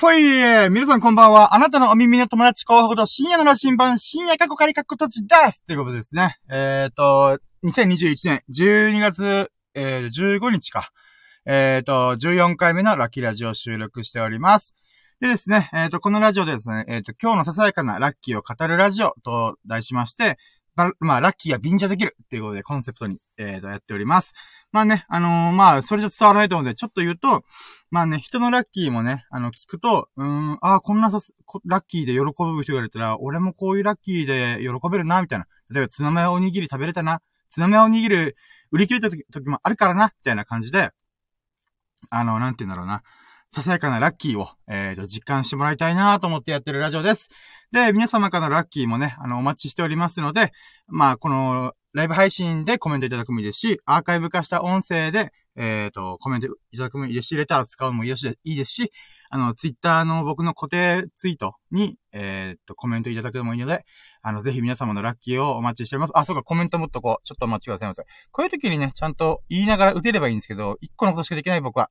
そい皆さんこんばんは。あなたのお耳の友達候補と深夜の羅針盤、深夜過去仮過去土地ですということですね。2021年12月、15日か。14回目のラッキーラジオを収録しております。でですね、このラジオでですね、今日のささやかなラッキーを語るラジオと題しまして、まあ、ラッキーが便乗できるっていうことでコンセプトに、やっております。まあね、それじゃ伝わらないと思うので、ちょっと言うと、まあね、人のラッキーもね、聞くと、こんなラッキーで喜ぶ人がいたら、俺もこういうラッキーで喜べるな、みたいな。例えば、ツナマヨおにぎり食べれたな、ツナマヨおにぎり売り切れた時もあるからな、みたいな感じで、なんて言うんだろうな。ささやかなラッキーを、実感してもらいたいなと思ってやってるラジオです。で、皆様からのラッキーもね、お待ちしておりますので、まあ、この、ライブ配信でコメントいただくもいいですし、アーカイブ化した音声で、コメントいただくもいいですし、レター使うのもいいですし、ツイッターの僕の固定ツイートに、コメントいただくのもいいので、ぜひ皆様のラッキーをお待ちしております。あ、そうか、コメントもっとこう、ちょっとお待ちくださいませ。こういう時にね、ちゃんと言いながら打てればいいんですけど、一個のことしかできない僕は、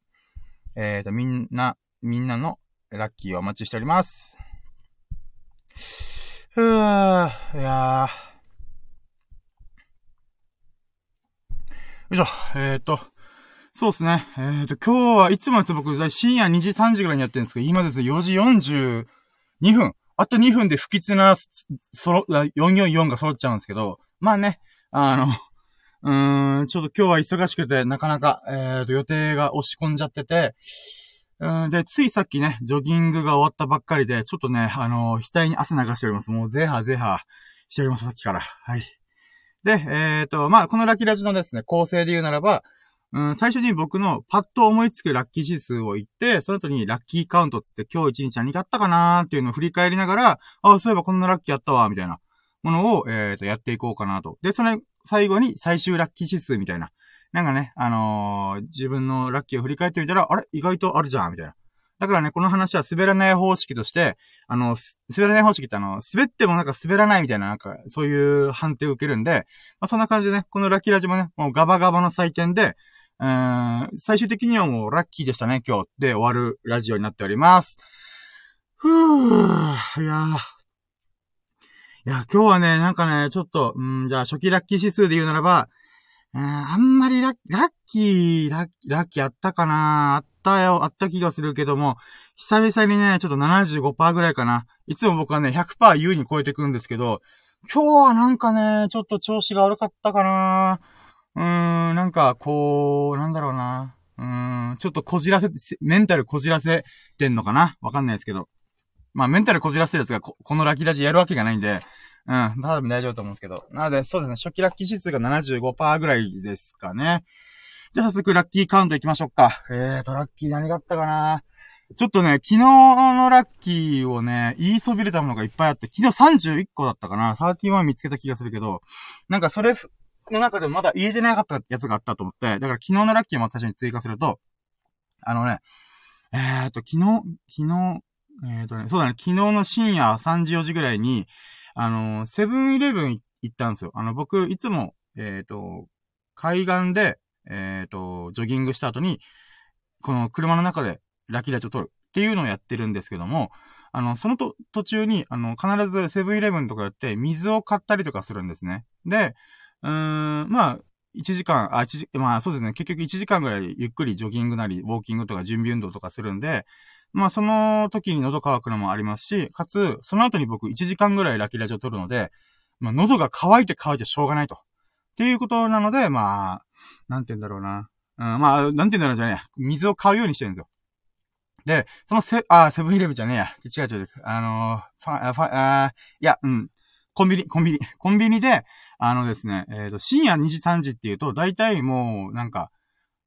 みんなのラッキーをお待ちしております。いやー。よいしょ。そうですね。今日はいつもです僕、深夜2時3時ぐらいにやってるんですけど、今ですね、4時42分。あと2分で不吉な、444が揃っちゃうんですけど、まあね、ちょっと今日は忙しくて、なかなか、予定が押し込んじゃってて、で、ついさっきね、ジョギングが終わったばっかりで、ちょっとね、額に汗流しております。もう、ゼーハーしております、さっきから。はい。で、まあ、このラッキーラジのですね、構成で言うならば、最初に僕のパッと思いつくラッキー指数を言って、その後にラッキーカウントつって今日一日何があったかなーっていうのを振り返りながら、あ、そういえばこんなラッキーあったわ、みたいなものを、やっていこうかなと。で、その最後に最終ラッキー指数みたいな。なんかね、自分のラッキーを振り返ってみたら、あれ意外とあるじゃん、みたいな。だからね、この話は滑らない方式として、滑らない方式って滑ってもなんか滑らないみたいな、なんか、そういう判定を受けるんで、まあ、そんな感じでね、このラッキーラジもね、もうガバガバの採点で、最終的にはもうラッキーでしたね、今日で終わるラジオになっております。いや、今日はね、なんかね、ちょっと、じゃあ初期ラッキー指数で言うならば、あんまりラッキーあったかな、あった気がするけども、久々にね、ちょっと 75% ぐらいかな。いつも僕はね、100% 優に超えてくんですけど、今日はなんかね、ちょっと調子が悪かったかな。なんかこう、なんだろうな。ちょっとメンタルこじらせてんのかなわかんないですけど。まあ、メンタルこじらせるやつがこのラッキーラジやるわけがないんで、多分大丈夫と思うんですけど。なので、そうですね、初期ラッキー指数が 75% ぐらいですかね。じゃあ早速ラッキーカウント行きましょうか。ラッキー何があったかな。ちょっとね、昨日のラッキーをね、言いそびれたものがいっぱいあって、昨日31個だったかな。31見つけた気がするけど、なんかそれの中でもまだ言えてなかったやつがあったと思って、だから昨日のラッキーをまず最初に追加すると、昨日の深夜3時4時ぐらいに、セブンイレブン行ったんですよ。僕、いつも、海岸で、ジョギングした後に、この車の中でラッキーラジを撮るっていうのをやってるんですけども、その途中に、必ずセブンイレブンとかやって水を買ったりとかするんですね。で、まあ、結局1時間ぐらいゆっくりジョギングなり、ウォーキングとか準備運動とかするんで、まあ、その時に喉乾くのもありますし、かつ、その後に僕1時間ぐらいラッキーラジを撮るので、まあ、喉が乾いてしょうがないと。っていうことなので、まあ、なんて言うんだろうじゃねえ。水を買うようにしてるんですよ。で、セブンイレブンじゃねえや。違う。コンビニで、ですね、深夜2時3時っていうと、大体もう、なんか、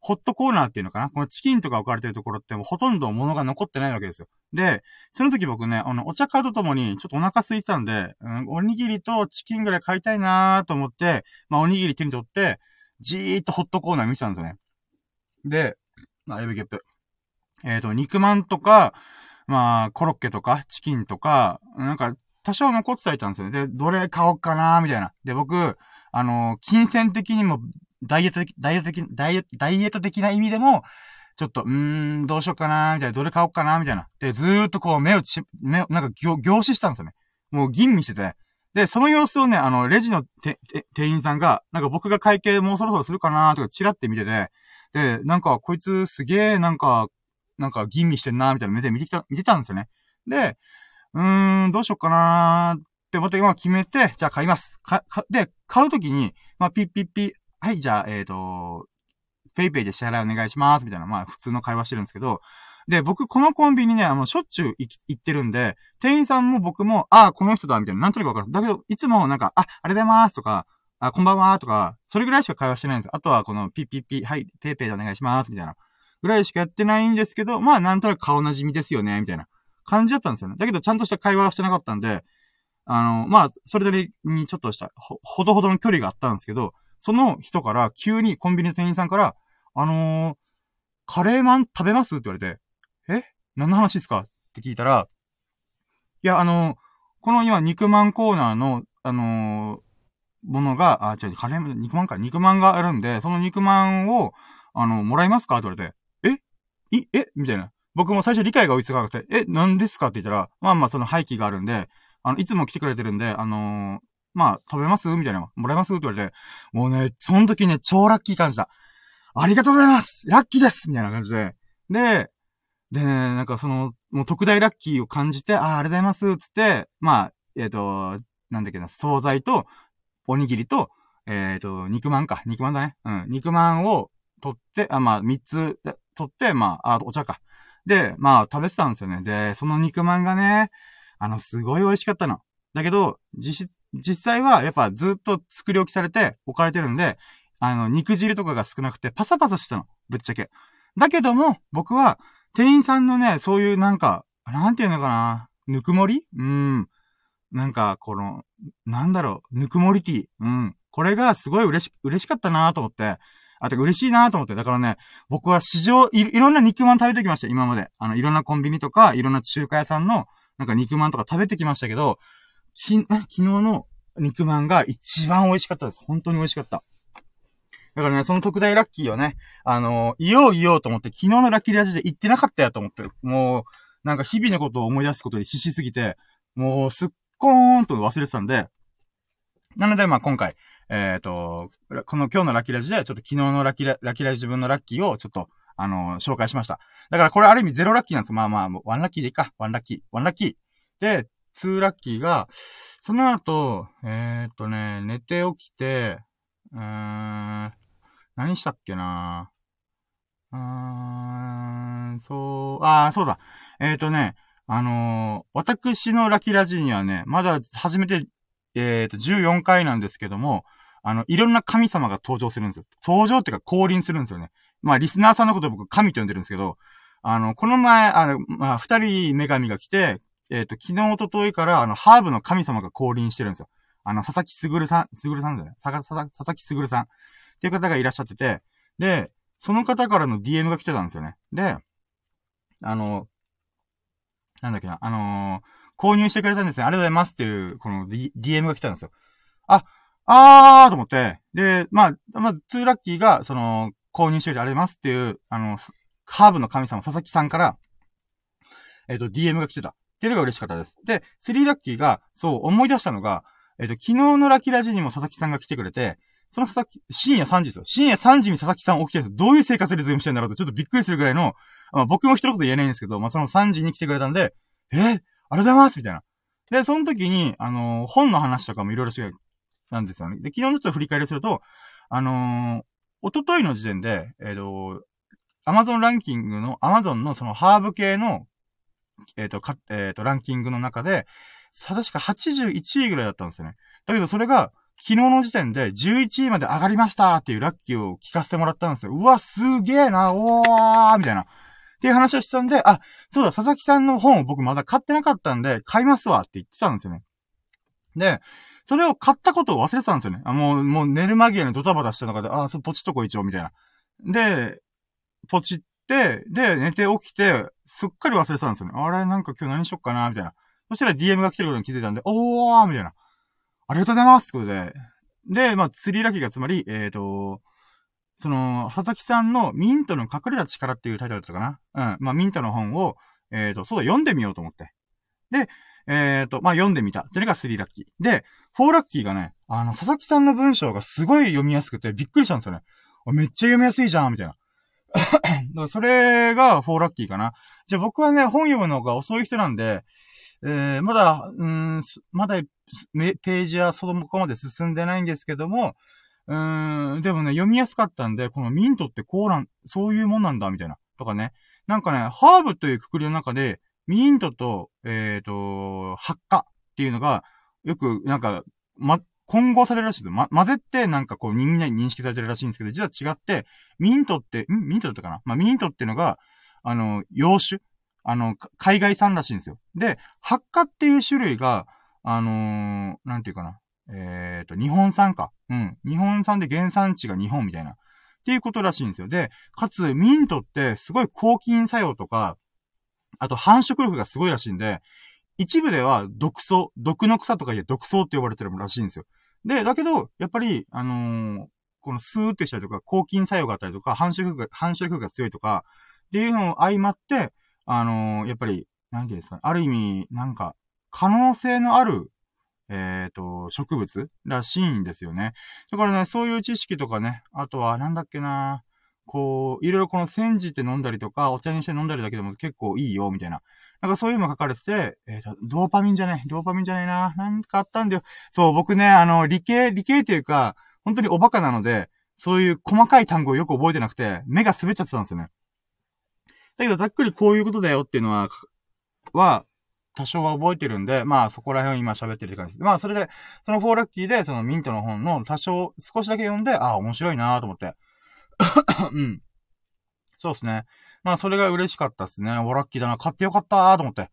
ホットコーナーっていうのかな？このチキンとか置かれてるところってもうほとんど物が残ってないわけですよ。で、その時僕ね、お茶買うとともに、ちょっとお腹空いてたんで、おにぎりとチキンぐらい買いたいなーと思って、まあ、おにぎり手に取って、じーっとホットコーナー見てたんですよね。で、ゲップ。肉まんとか、まあ、コロッケとか、チキンとか、なんか、多少残ってたんですよね。で、どれ買おうかなーみたいな。で、僕、金銭的にも、ダイエット的な意味でも、ちょっと、どうしようかなーみたいな、どれ買おうかなーみたいな。で、ずーっとこう、目を、なんか、凝視したんですよね。もう、吟味してて。で、その様子をね、レジの店員さんが、なんか僕が会計もうそろそろするかなーとか、チラって見てて、で、なんか、こいつすげー、なんか、吟味してんなーみたいな目で見てたんですよね。で、どうしようかなーって、また今決めて、じゃあ買います。で、買うときに、まあ、ピッピッピ、はい、じゃあ、ペイペイで支払いお願いします、みたいな、まあ、普通の会話してるんですけど、で、僕、このコンビニね、しょっちゅう行ってるんで、店員さんも僕も、ああ、この人だ、みたいな、なんとなくわかる。だけど、いつもなんか、あ、ありがとうございます、とか、あ、こんばんは、とか、それぐらいしか会話してないんです。あとは、この、ピッピッピ、はい、ペイペイでお願いします、みたいな、ぐらいしかやってないんですけど、まあ、なんとなく顔馴染みですよね、みたいな感じだったんですよね。だけど、ちゃんとした会話をしてなかったんで、まあ、それぞれにちょっとした、ほどほどの距離があったんですけど、その人から、急にコンビニの店員さんから、カレーマン食べますって言われて、え？何の話ですかって聞いたら、いや、この今、肉まんコーナーの、ものが、あ、違う、カレーマン、肉まんか、肉まんがあるんで、その肉まんを、もらいますかって言われて、えみたいな。僕も最初理解が追いつかなくて、え、何ですかって言ったら、まあまあ、その廃棄があるんで、いつも来てくれてるんで、まあ、食べますみたいな。もらいますって言われて。もうね、その時ね、超ラッキー感じた。ありがとうございますラッキーですみたいな感じで。でね、なんかその、もう特大ラッキーを感じて、ああ、ありがとうございますつって、まあ、なんだっけな、惣菜と、おにぎりと、肉まんか。肉まんだね。うん。肉まんを取って、まあ、3つ取って、まあ、お茶か。で、まあ、食べてたんですよね。で、その肉まんがね、すごい美味しかったの。だけど、実際は、やっぱずっと作り置きされて置かれてるんで、肉汁とかが少なくてパサパサしてたの。ぶっちゃけ。だけども、僕は、店員さんのね、そういうなんか、なんていうのかな、ぬくもり？なんか、この、なんだろう、ぬくもりティー。これがすごい嬉しかったなと思って。あと、嬉しいなと思って。だからね、僕はいろんな肉まん食べてきました、今まで。いろんなコンビニとか、いろんな中華屋さんの、なんか肉まんとか食べてきましたけど、昨日の肉まんが一番美味しかったです。本当に美味しかった。だからね、その特大ラッキーをね、言おうと思って、昨日のラッキーラジで言ってなかったやと思って、もう、なんか日々のことを思い出すことに必死すぎて、もうすっこーんと忘れてたんで、なのでまあ今回、この今日のラッキーラジで、ちょっと昨日のラッキーラジ自分のラッキーをちょっと、紹介しました。だからこれある意味ゼロラッキーなんです。まあまあ、ワンラッキーでいいか。ワンラッキー。で、2ラッキーが、その後、寝て起きて、何したっけなぁ。そうだ。私のラキラジにはね、まだ初めて、14回なんですけども、いろんな神様が登場するんですよ。登場っていうか降臨するんですよね。まあ、リスナーさんのことを僕、神と呼んでるんですけど、この前、まあ、2人女神が来て、昨日、一昨日から、ハーブの神様が降臨してるんですよ。佐々木すぐるさんっていう方がいらっしゃってて、で、その方からの DM が来てたんですよね。で、なんだっけな、購入してくれたんですね。ありがとうございますっていう、この DM が来たんですよ。あーと思って、で、まず、2ラッキーが、その、購入してくれてありがとうございますっていう、ハーブの神様、佐々木さんから、DM が来てた。っていうのが嬉しかったです。で、3ラッキーが、そう、思い出したのが、昨日のラキラジにも佐々木さんが来てくれて、その深夜3時ですよ。深夜3時に佐々木さん起きてるんです。どういう生活でズームしてんだろうと、ちょっとびっくりするぐらいの、まあ、僕も一言言えないんですけど、まあ、その3時に来てくれたんで、ありがとうございますみたいな。で、その時に、本の話とかもいろいろしてたんですよね。で、昨日のちょっと振り返りすると、一昨日の時点で、Amazon ランキングの、Amazon のそのハーブ系の、ランキングの中で、確か81位ぐらいだったんですよね。だけどそれが、昨日の時点で11位まで上がりましたっていうラッキーを聞かせてもらったんですよ。うわ、すげえな、おーみたいな。っていう話をしてたんで、あ、そうだ、佐々木さんの本を僕まだ買ってなかったんで、買いますわって言ってたんですよね。で、それを買ったことを忘れてたんですよね。もう寝る間際にドタバタした中で、そう、ポチっとこう一応、みたいな。で、ポチって、で、寝て起きて、すっかり忘れてたんですよね。あれ、なんか今日何しよっかな、みたいな。そしたら DM が来てることに気づいたんで、おーみたいな。ありがとうございますってことで。で、まあ、釣りラッキーがつまり、その、葉月さんのミントの隠れた力っていうタイトルだったかな。うん。まあ、ミントの本を、そうだ、読んでみようと思って。で、まあ、読んでみた。それが3ラッキー。で、4ラッキーがね、佐々木さんの文章がすごい読みやすくてびっくりしたんですよね。めっちゃ読みやすいじゃん、みたいな。それが4ラッキーかな。じゃあ僕はね、本読むのが遅い人なんで、まだページやその向こうまで進んでないんですけども、でもね、読みやすかったんで、このミントってそういうもんなんだ、みたいな。とかね。なんかね、ハーブという括りの中で、ミントと、発火っていうのが、よく、なんか、混合されるらしいです。混ぜって、なんかこう、みんなに認識されてるらしいんですけど、実は違って、ミントだったかな？まあ、ミントっていうのが、洋種？海外産らしいんですよ。で、発火っていう種類が、なんていうかな。日本産か。うん。日本産で原産地が日本みたいな。っていうことらしいんですよ。で、かつ、ミントって、すごい抗菌作用とか、あと繁殖力がすごいらしいんで、一部では毒の草とか言って毒草って呼ばれてるらしいんですよ。で、だけど、やっぱり、このスーってしたりとか、抗菌作用があったりとか、繁殖力が強いとか、っていうのを相まって、やっぱり、なんていうんですかね、ある意味、なんか、可能性のある、植物らしいんですよね。だからね、そういう知識とかね、あとは、なんだっけなこう、いろいろこの煎じて飲んだりとか、お茶にして飲んだりだけでも結構いいよ、みたいな。なんかそういうのが書かれてて、ドーパミンじゃないな。なんかあったんだよ。そう、僕ね、理系っていうか、本当におバカなので、そういう細かい単語をよく覚えてなくて、目が滑っちゃってたんですよね。だけど、ざっくりこういうことだよっていうのは、多少は覚えてるんで、まあそこら辺を今喋ってるって感じです。まあそれで、その4ラッキーで、そのミントの本の多少少しだけ読んで、ああ、面白いなと思って。うん。そうですね。まあ、それが嬉しかったですね。お、ラッキーだな。買ってよかったーと思って。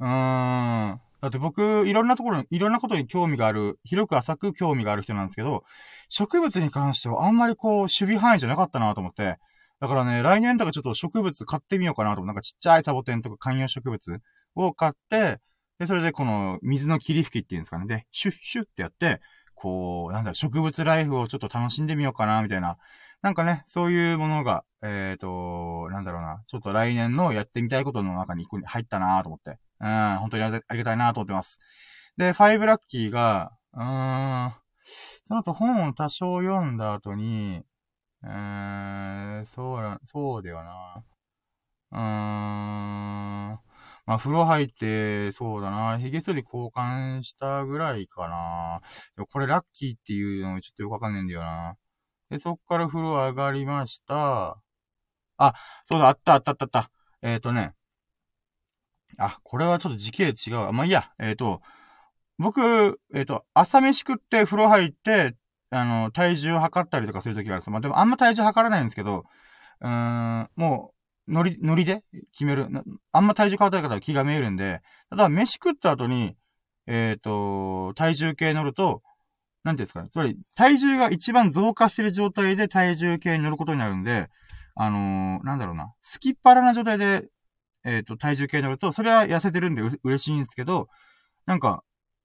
だって僕、いろんなことに興味がある、広く浅く興味がある人なんですけど、植物に関してはあんまりこう、守備範囲じゃなかったなと思って。だからね、来年とかちょっと植物買ってみようかなと思って。なんかちっちゃいサボテンとか観葉植物を買って、で、それでこの、水の霧吹きっていうんですかね。で、シュッシュッってやって、こう、なんだ、植物ライフをちょっと楽しんでみようかな、みたいな。なんかね、そういうものが、なんだろうな、ちょっと来年のやってみたいことの中に入ったなと思って。本当にありがたいなと思ってます。で、5ラッキーが、その後本を多少読んだ後に、そうだよな。まあ、風呂入って、そうだな。髭剃り交換したぐらいかな。でもこれラッキーっていうのちょっとよくわかんねえんだよな。で、そっから風呂上がりました。あ、そうだ、あった。あ、これはちょっと時系違う。まあ、いいや。僕、朝飯食って風呂入って、体重測ったりとかするときがあるんです。まあ、でもあんま体重測らないんですけど、もう、ノリで決める。あんま体重変わった方は気が見えるんで、ただ、飯食った後に、体重計乗ると、なんていうんですかね。つまり、体重が一番増加してる状態で体重計に乗ることになるんで、なんだろうな。すきっ腹な状態で、体重計に乗ると、それは痩せてるんで嬉しいんですけど、なんか、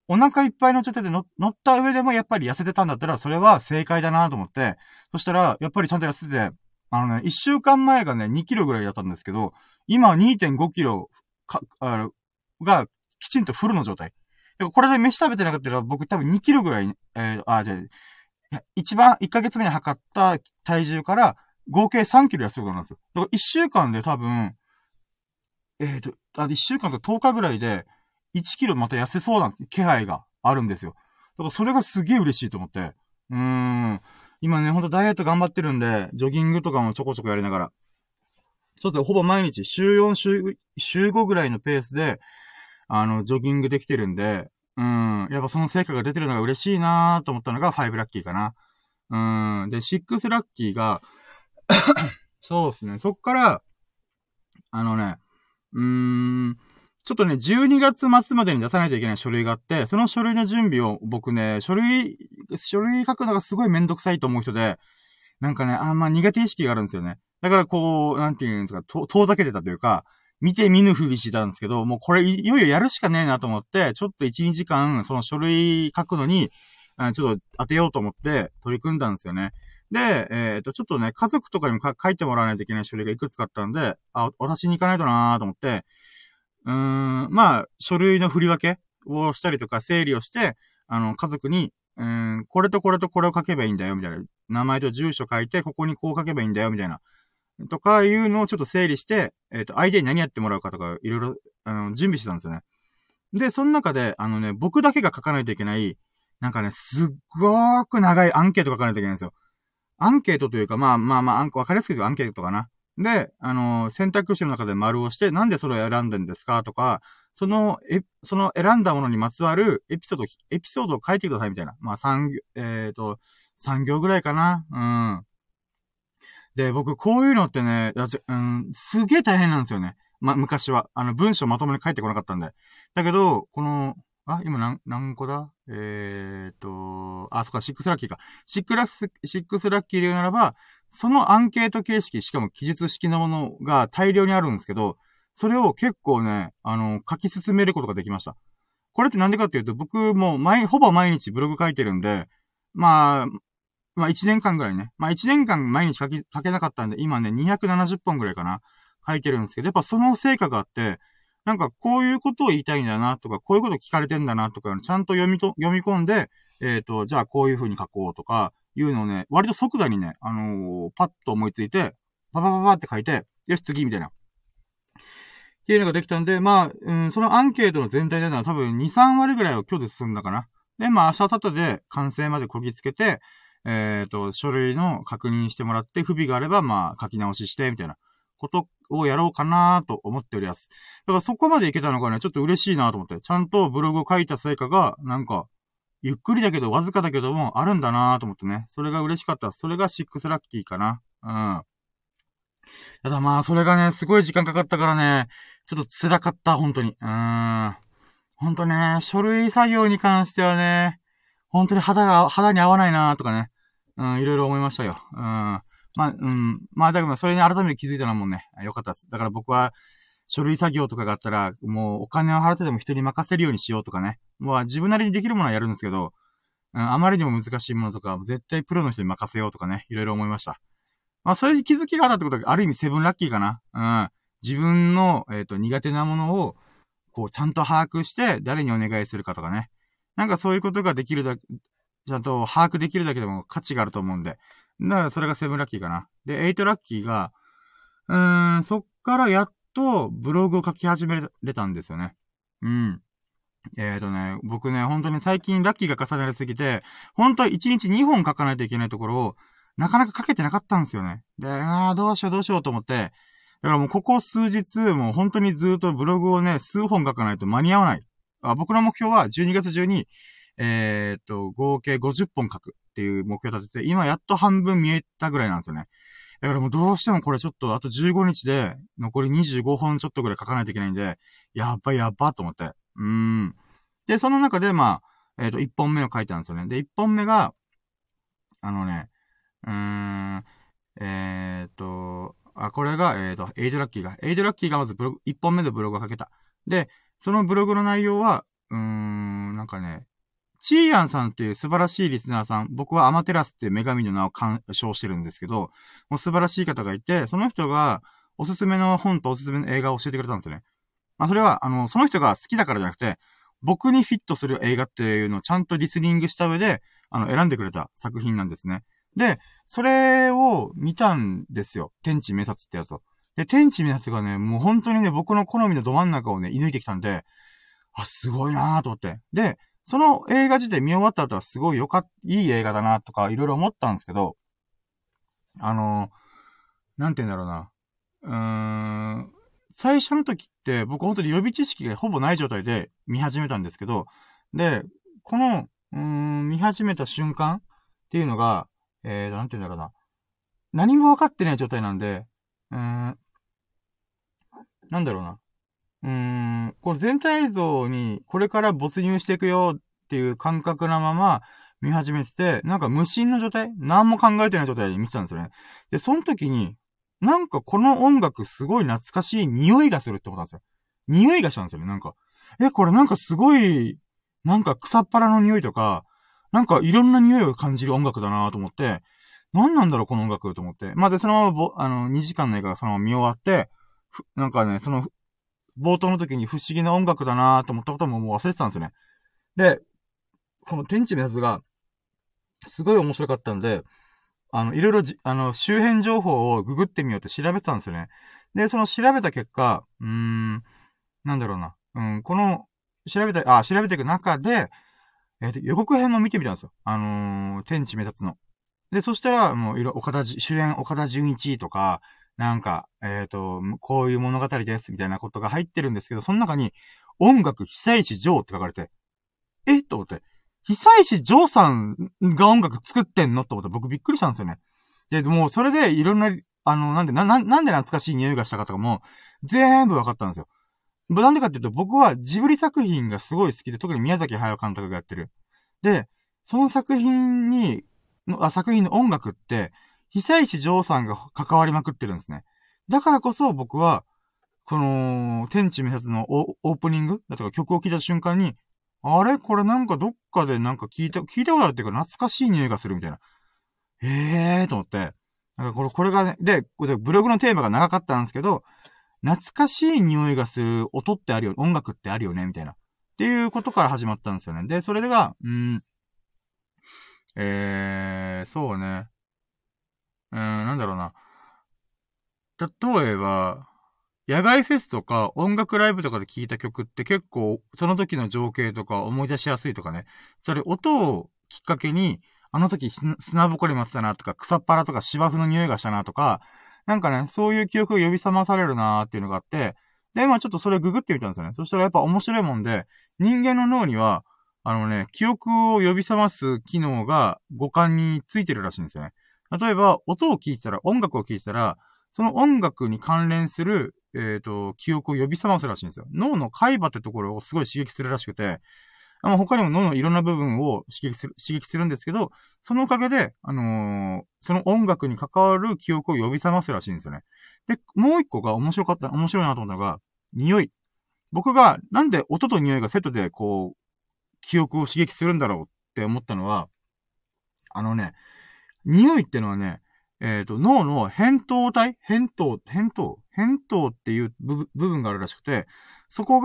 お腹いっぱいの状態で乗った上でもやっぱり痩せてたんだったら、それは正解だなと思って、そしたら、やっぱりちゃんと痩せてて、一週間前がね、2キロぐらいだったんですけど、今 2.5 キロがきちんとフルの状態。これで飯食べてなかったら僕多分2キロぐらい、1ヶ月目に測った体重から合計3キロ痩せることなんですよ。だから1週間で多分、1週間と10日ぐらいで1キロまた痩せそうな気配があるんですよ。だからそれがすげえ嬉しいと思って。今ね、ほんとダイエット頑張ってるんで、ジョギングとかもちょこちょこやりながら。そうですね、ほぼ毎日、週4、週5ぐらいのペースで、ジョギングできてるんで、やっぱその成果が出てるのが嬉しいなーと思ったのが5ラッキーかな。で、6ラッキーが、そうですね、そっから、ちょっとね、12月末までに出さないといけない書類があって、その書類の準備を僕ね、書類書くのがすごいめんどくさいと思う人で、なんかね、あんま苦手意識があるんですよね。だからこう、なんていうんですか、遠ざけてたというか、見て見ぬふりしてたんですけど、もうこれいよいよやるしかねえなと思って、ちょっと1、2時間、その書類書くのに、ちょっと当てようと思って取り組んだんですよね。で、ちょっとね、家族とかにも書いてもらわないといけない書類がいくつかあったんで、あ、私に行かないとなーと思って、まあ、書類の振り分けをしたりとか、整理をして、家族に、これとこれとこれを書けばいいんだよ、みたいな。名前と住所書いて、ここにこう書けばいいんだよ、みたいな。とかいうのをちょっと整理して、相手に何やってもらうかとか、いろいろ、準備してたんですよね。で、その中で、ね、僕だけが書かないといけない、なんかね、すっごーく長いアンケート書かないといけないんですよ。アンケートというか、まあ、わかりやすく言うとアンケートかな。で、選択肢の中で丸をして、なんでそれを選んでんですかとか、その選んだものにまつわるエピソードを書いてくださいみたいな。まあ、3行ぐらいかな。うん。で、僕、こういうのってね、すげえ大変なんですよね。ま、昔は。文章まともに書いてこなかったんで。だけど、この、今何個だ？そっか、シックスラッキーか。シックスラッキーで言うならば、そのアンケート形式、しかも記述式のものが大量にあるんですけど、それを結構ね、書き進めることができました。これってなんでかっていうと、僕もほぼ毎日ブログ書いてるんで、まあ1年間ぐらいね。まあ1年間毎日書けなかったんで、今ね、270本ぐらいかな。書いてるんですけど、やっぱその成果があって、なんか、こういうことを言いたいんだなとか、こういうこと聞かれてんだなとか、ちゃんと読み込んで、じゃあこういう風に書こうとか、いうのをね、割と即座にね、パッと思いついて、パパパパって書いて、よし、次みたいな。っていうのができたんで、そのアンケートの全体でなら多分2、3割ぐらいは今日で進んだかな。で、まあ、明日、明後日で完成までこぎつけて、書類の確認してもらって、不備があれば、まあ、書き直しして、みたいなことをやろうかなと思っております。だからそこまでいけたのがね、ちょっと嬉しいなと思って、ちゃんとブログを書いた成果が、なんか、ゆっくりだけど、わずかだけども、あるんだなと思ってね。それが嬉しかった。それがシックスラッキーかな。うん。ただまあ、それがね、すごい時間かかったからね、ちょっと辛かった、本当に。本当ね、書類作業に関してはね、本当に肌に合わないなとかね。いろいろ思いましたよ。だからそれに改めて気づいたのはもうね、良かったです。だから僕は、書類作業とかがあったら、もうお金を払ってでも人に任せるようにしようとかね。もう自分なりにできるものはやるんですけど、あまりにも難しいものとか、絶対プロの人に任せようとかね、いろいろ思いました。まあそういう気づきがあったってことは、ある意味セブンラッキーかな。自分の、苦手なものを、こう、ちゃんと把握して、誰にお願いするかとかね。なんかそういうことができるだけ、ちゃんと把握できるだけでも価値があると思うんで。だからそれが7ラッキーかな。で、8ラッキーが、そっからやっとブログを書き始めれたんですよね。うん。ね、僕ね、本当に最近ラッキーが重なりすぎて、本当は1日2本書かないといけないところを、なかなか書けてなかったんですよね。で、どうしようと思って、だからもうここ数日、もう本当にずっとブログをね、数本書かないと間に合わない。僕の目標は12月中に、合計50本書くっていう目標を立てて、今やっと半分見えたぐらいなんですよね。だからもうどうしてもこれちょっと、あと15日で、残り25本ちょっとぐらい書かないといけないんで、やばと思って。で、その中で、1本目を書いたんですよね。で、1本目が、これが、8ラッキーが。8ラッキーがまず1本目でブログを書けた。で、そのブログの内容は、なんかね、チーヤンさんっていう素晴らしいリスナーさん、僕はアマテラスって女神の名を鑑賞してるんですけど、もう素晴らしい方がいて、その人がおすすめの本とおすすめの映画を教えてくれたんですよね。まあそれは、その人が好きだからじゃなくて、僕にフィットする映画っていうのをちゃんとリスニングした上で、選んでくれた作品なんですね。で、それを見たんですよ。天地明察ってやつを。で、天地明察がね、もう本当にね、僕の好みのど真ん中をね、射抜いてきたんで、すごいなぁと思って。で、その映画自体見終わった後はすごいいい映画だなとかいろいろ思ったんですけど、なんて言うんだろうな。最初の時って僕本当に予備知識がほぼない状態で見始めたんですけど、で、この、見始めた瞬間っていうのが、なんて言うんだろうな。何も分かってない状態なんで、なんだろうな。これ全体像にこれから没入していくよっていう感覚なまま見始めてて、なんか無心の状態？何も考えてない状態で見てたんですよね。で、その時に、なんかこの音楽すごい懐かしい匂いがするってことなんですよ。匂いがしたんですよね、なんか。これなんかすごい、なんか草っぱらの匂いとか、なんかいろんな匂いを感じる音楽だなと思って、何なんだろうこの音楽と思って。まあ、で、そのまま2時間の映画がそのまま見終わって、なんかね、その、冒頭の時に不思議な音楽だなーと思ったことももう忘れてたんですよね。で、この天地のやつが、すごい面白かったんで、いろいろ周辺情報をググってみようって調べてたんですよね。で、その調べた結果、なんだろうな。この、調べていく中で、予告編も見てみたんですよ。天地滅殺の。で、そしたら、もう、主演岡田准一とか、なんか、こういう物語です、みたいなことが入ってるんですけど、その中に、音楽久石譲って書かれて、え？と思って、久石譲さんが音楽作ってんの？と思って、僕びっくりしたんですよね。で、もう、それで、いろんな、なんで懐かしい匂いがしたかとかも、全部わかったんですよ。なんでかっていうと、僕はジブリ作品がすごい好きで、特に宮崎駿監督がやってる。で、その作品の音楽って、久石譲さんが関わりまくってるんですね。だからこそ僕は、この、天地滅殺のオープニングだとか曲を聴いた瞬間に、あれ？これなんかどっかでなんか聞いたことあるっていうか懐かしい匂いがするみたいな。と思って。なんかこれがね、で、ブログのテーマが長かったんですけど、懐かしい匂いがする音ってあるよ、音楽ってあるよね、みたいな。っていうことから始まったんですよね。で、それが、そうね。なんだろうな。例えば、野外フェスとか音楽ライブとかで聴いた曲って結構、その時の情景とか思い出しやすいとかね。それ、音をきっかけに、あの時砂ぼこり舞ってたなとか、草っぱらとか芝生の匂いがしたなとか、なんかね、そういう記憶が呼び覚まされるなーっていうのがあって、で、まぁちょっとそれググってみたんですよね。そしたらやっぱ面白いもんで、人間の脳には、記憶を呼び覚ます機能が五感についてるらしいんですよね。例えば、音楽を聴いてたら、その音楽に関連する、記憶を呼び覚ますらしいんですよ。脳の海馬ってところをすごい刺激するらしくて、他にも脳のいろんな部分を刺激するんですけど、そのおかげで、その音楽に関わる記憶を呼び覚ますらしいんですよね。で、もう一個が面白いなと思ったのが、匂い。僕がなんで音と匂いがセットでこう、記憶を刺激するんだろうって思ったのは、匂いってのはね、脳の扁桃っていう部分があるらしくて、そこ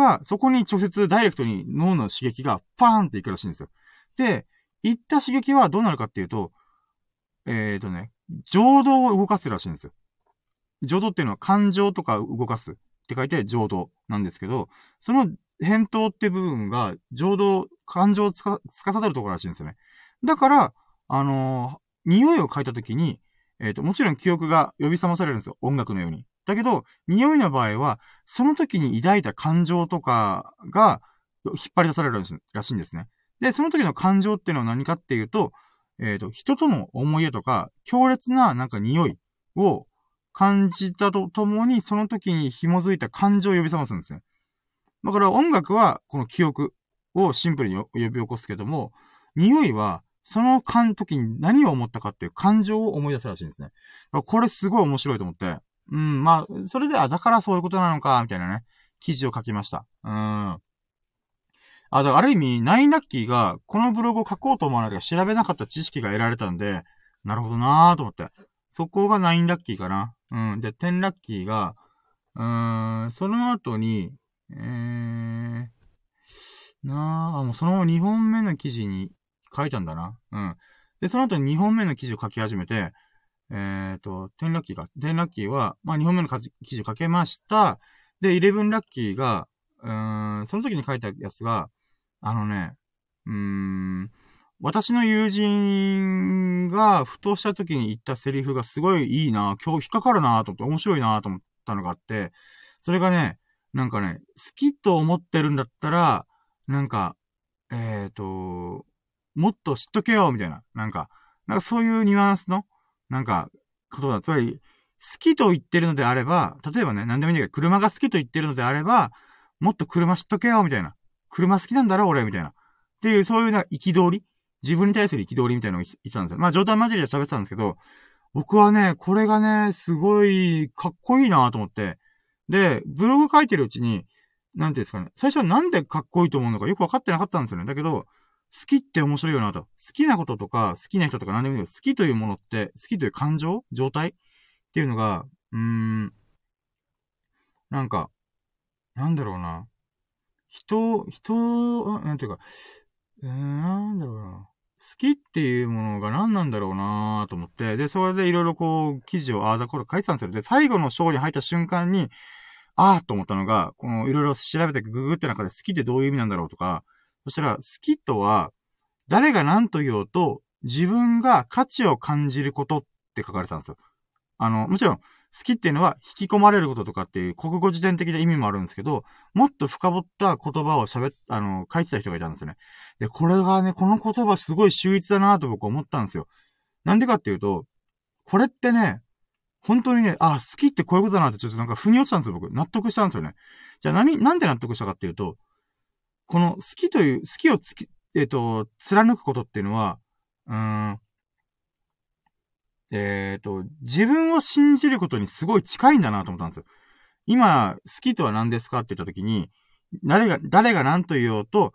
に直接ダイレクトに脳の刺激がパーンっていくらしいんですよ。で、行った刺激はどうなるかっていうと、情動を動かすらしいんですよ。情動っていうのは感情とか動かすって書いて情動なんですけど、その扁桃って部分が感情を司るところらしいんですよね。だから、匂いを嗅いたときに、もちろん記憶が呼び覚まされるんですよ。音楽のように。だけど、匂いの場合は、その時に抱いた感情とかが引っ張り出されるらしいんですね。で、その時の感情っていうのは何かっていうと、人との思い出とか、強烈ななんか匂いを感じたとともに、その時に紐づいた感情を呼び覚ますんですね。だから音楽は、この記憶をシンプルに呼び起こすけども、匂いは、その時に何を思ったかっていう感情を思い出すらしいんですね。これすごい面白いと思って。まあ、それで、だからそういうことなのか、みたいなね、記事を書きました。だからある意味、ナインラッキーが、このブログを書こうと思わないと調べなかった知識が得られたんで、なるほどなーと思って。そこがナインラッキーかな。で、テンラッキーが、その後に、もうその2本目の記事に書いたんだな。で、その後に2本目の記事を書き始めて、10ラッキーは、まあ、2本目の記事を書けました。で、11ラッキーが、その時に書いたやつが、私の友人が、ふとした時に言ったセリフがすごいいいな、今日引っかかるなと思って、面白いなと思ったのがあって、それがね、なんかね、好きと思ってるんだったら、なんか、もっと知っとけよ、みたいな。なんかそういうニュアンスの、なんか、ことだ。つまり、好きと言ってるのであれば、例えばね、何でもいいんだけど、車が好きと言ってるのであれば、もっと車知っとけよ、みたいな。車好きなんだろ、俺、みたいな。っていう、そういうなんか憤り？自分に対する憤りみたいなのを言ってたんですよ。まあ、冗談交じりで喋ってたんですけど、僕はね、これがね、すごい、かっこいいなと思って。で、ブログ書いてるうちに、なんていうんですかね、最初はなんでかっこいいと思うのかよくわかってなかったんですよね。だけど、好きって面白いよなと。好きなこととか、好きな人とか何でもいいよ。好きというものって、好きという感情？状態？っていうのが、なんか、なんだろうな。なんていうか、なんだろうな。好きっていうものが何なんだろうなと思って、で、それでいろいろこう、記事を、ああだこれ書いてたんですよ。で、最後の章に入った瞬間に、ああと思ったのが、このいろいろ調べてググって中で好きってどういう意味なんだろうとか、そしたら、好きとは、誰が何と言おうと、自分が価値を感じることって書かれてたんですよ。もちろん、好きっていうのは、引き込まれることとかっていう、国語辞典的な意味もあるんですけど、もっと深掘った言葉を書いてた人がいたんですよね。で、これがね、この言葉すごい秀逸だなと僕思ったんですよ。なんでかっていうと、これってね、本当にね、あ、好きってこういうことだなってちょっとなんか腑に落ちたんですよ、僕。納得したんですよね。じゃあなんで納得したかっていうと、この好きという、好きを貫くことっていうのは、自分を信じることにすごい近いんだなと思ったんですよ。今、好きとは何ですかって言ったときに、誰が何と言おうと、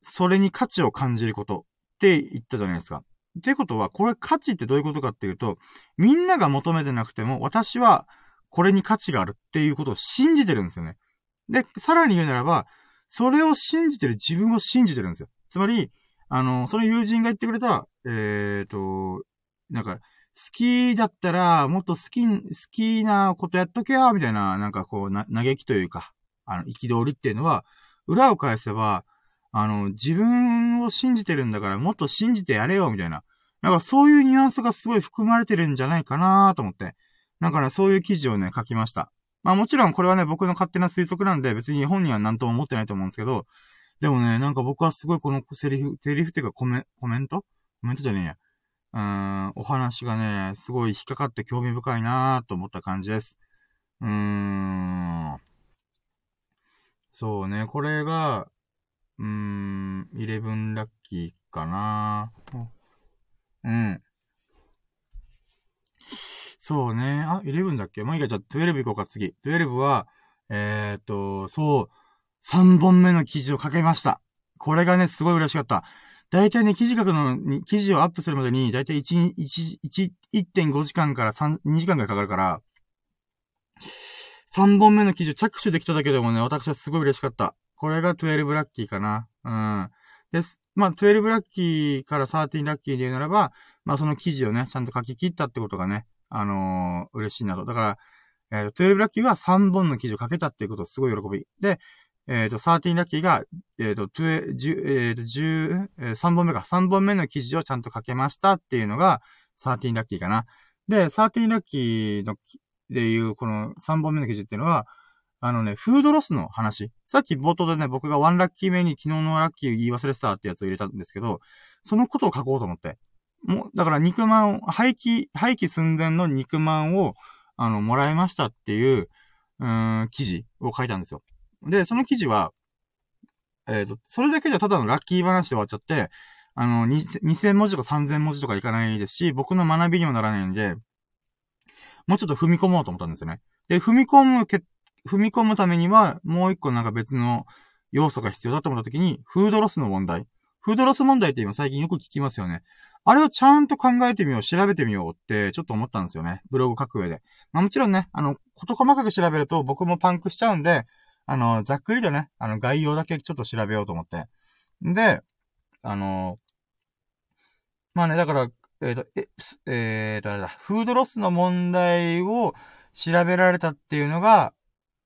それに価値を感じることって言ったじゃないですか。っていうことは、これ価値ってどういうことかっていうと、みんなが求めてなくても、私はこれに価値があるっていうことを信じてるんですよね。で、さらに言うならば、それを信じてる自分を信じてるんですよ。つまり、その友人が言ってくれた、なんか、好きだったら、もっと好きなことやっとけよ、みたいな、なんかこう、嘆きというか、憤りっていうのは、裏を返せば、自分を信じてるんだから、もっと信じてやれよ、みたいな。なんかそういうニュアンスがすごい含まれてるんじゃないかなと思って。だからそういう記事をね、書きました。まあもちろんこれはね、僕の勝手な推測なんで別に本人は何とも思ってないと思うんですけど、でもね、なんか僕はすごいこのセリフっていうかコメントじゃねえや。お話がね、すごい引っかかって興味深いなぁと思った感じです。そうね、これが、11ラッキーかなぁ。うん。そうね。あ、11だっけ？まあ、いいか、じゃあ12行こうか、次。12は、3本目の記事を書けました。これがね、すごい嬉しかった。だいたいね、記事書くのに、記事をアップするまでに、だいたい 1.5 時間から2時間ぐらいかかるから、3本目の記事を着手できただけでもね、私はすごい嬉しかった。これが12ラッキーかな。です。まあ、12ラッキーから13ラッキーで言うならば、まあ、その記事をね、ちゃんと書き切ったってことがね、嬉しいなと。だから、12ラッキーが3本の記事を書けたっていうことをすごい喜び。で、13ラッキーが、3本目か。3本目の記事をちゃんと書けましたっていうのが、13ラッキーかな。で、13ラッキーの、でいう、この3本目の記事っていうのは、フードロスの話。さっき冒頭でね、僕が1ラッキー目に昨日のラッキー言い忘れてたってやつを入れたんですけど、そのことを書こうと思って。もう、だから肉まんを、廃棄寸前の肉まんを、もらいましたっていう、記事を書いたんですよ。で、その記事は、それだけじゃただのラッキー話で終わっちゃって、2000文字とか3000文字とかいかないですし、僕の学びにもならないんで、もうちょっと踏み込もうと思ったんですよね。で、踏み込むためには、もう一個なんか別の要素が必要だと思ったときに、フードロスの問題。フードロス問題って今最近よく聞きますよね。あれをちゃんと考えてみよう、調べてみようってちょっと思ったんですよね。ブログ書く上で。まあもちろんね、こと細かく調べると僕もパンクしちゃうんで、ざっくりとね、概要だけちょっと調べようと思って。で、まあね、だから、あれだ、フードロスの問題を調べられたっていうのが、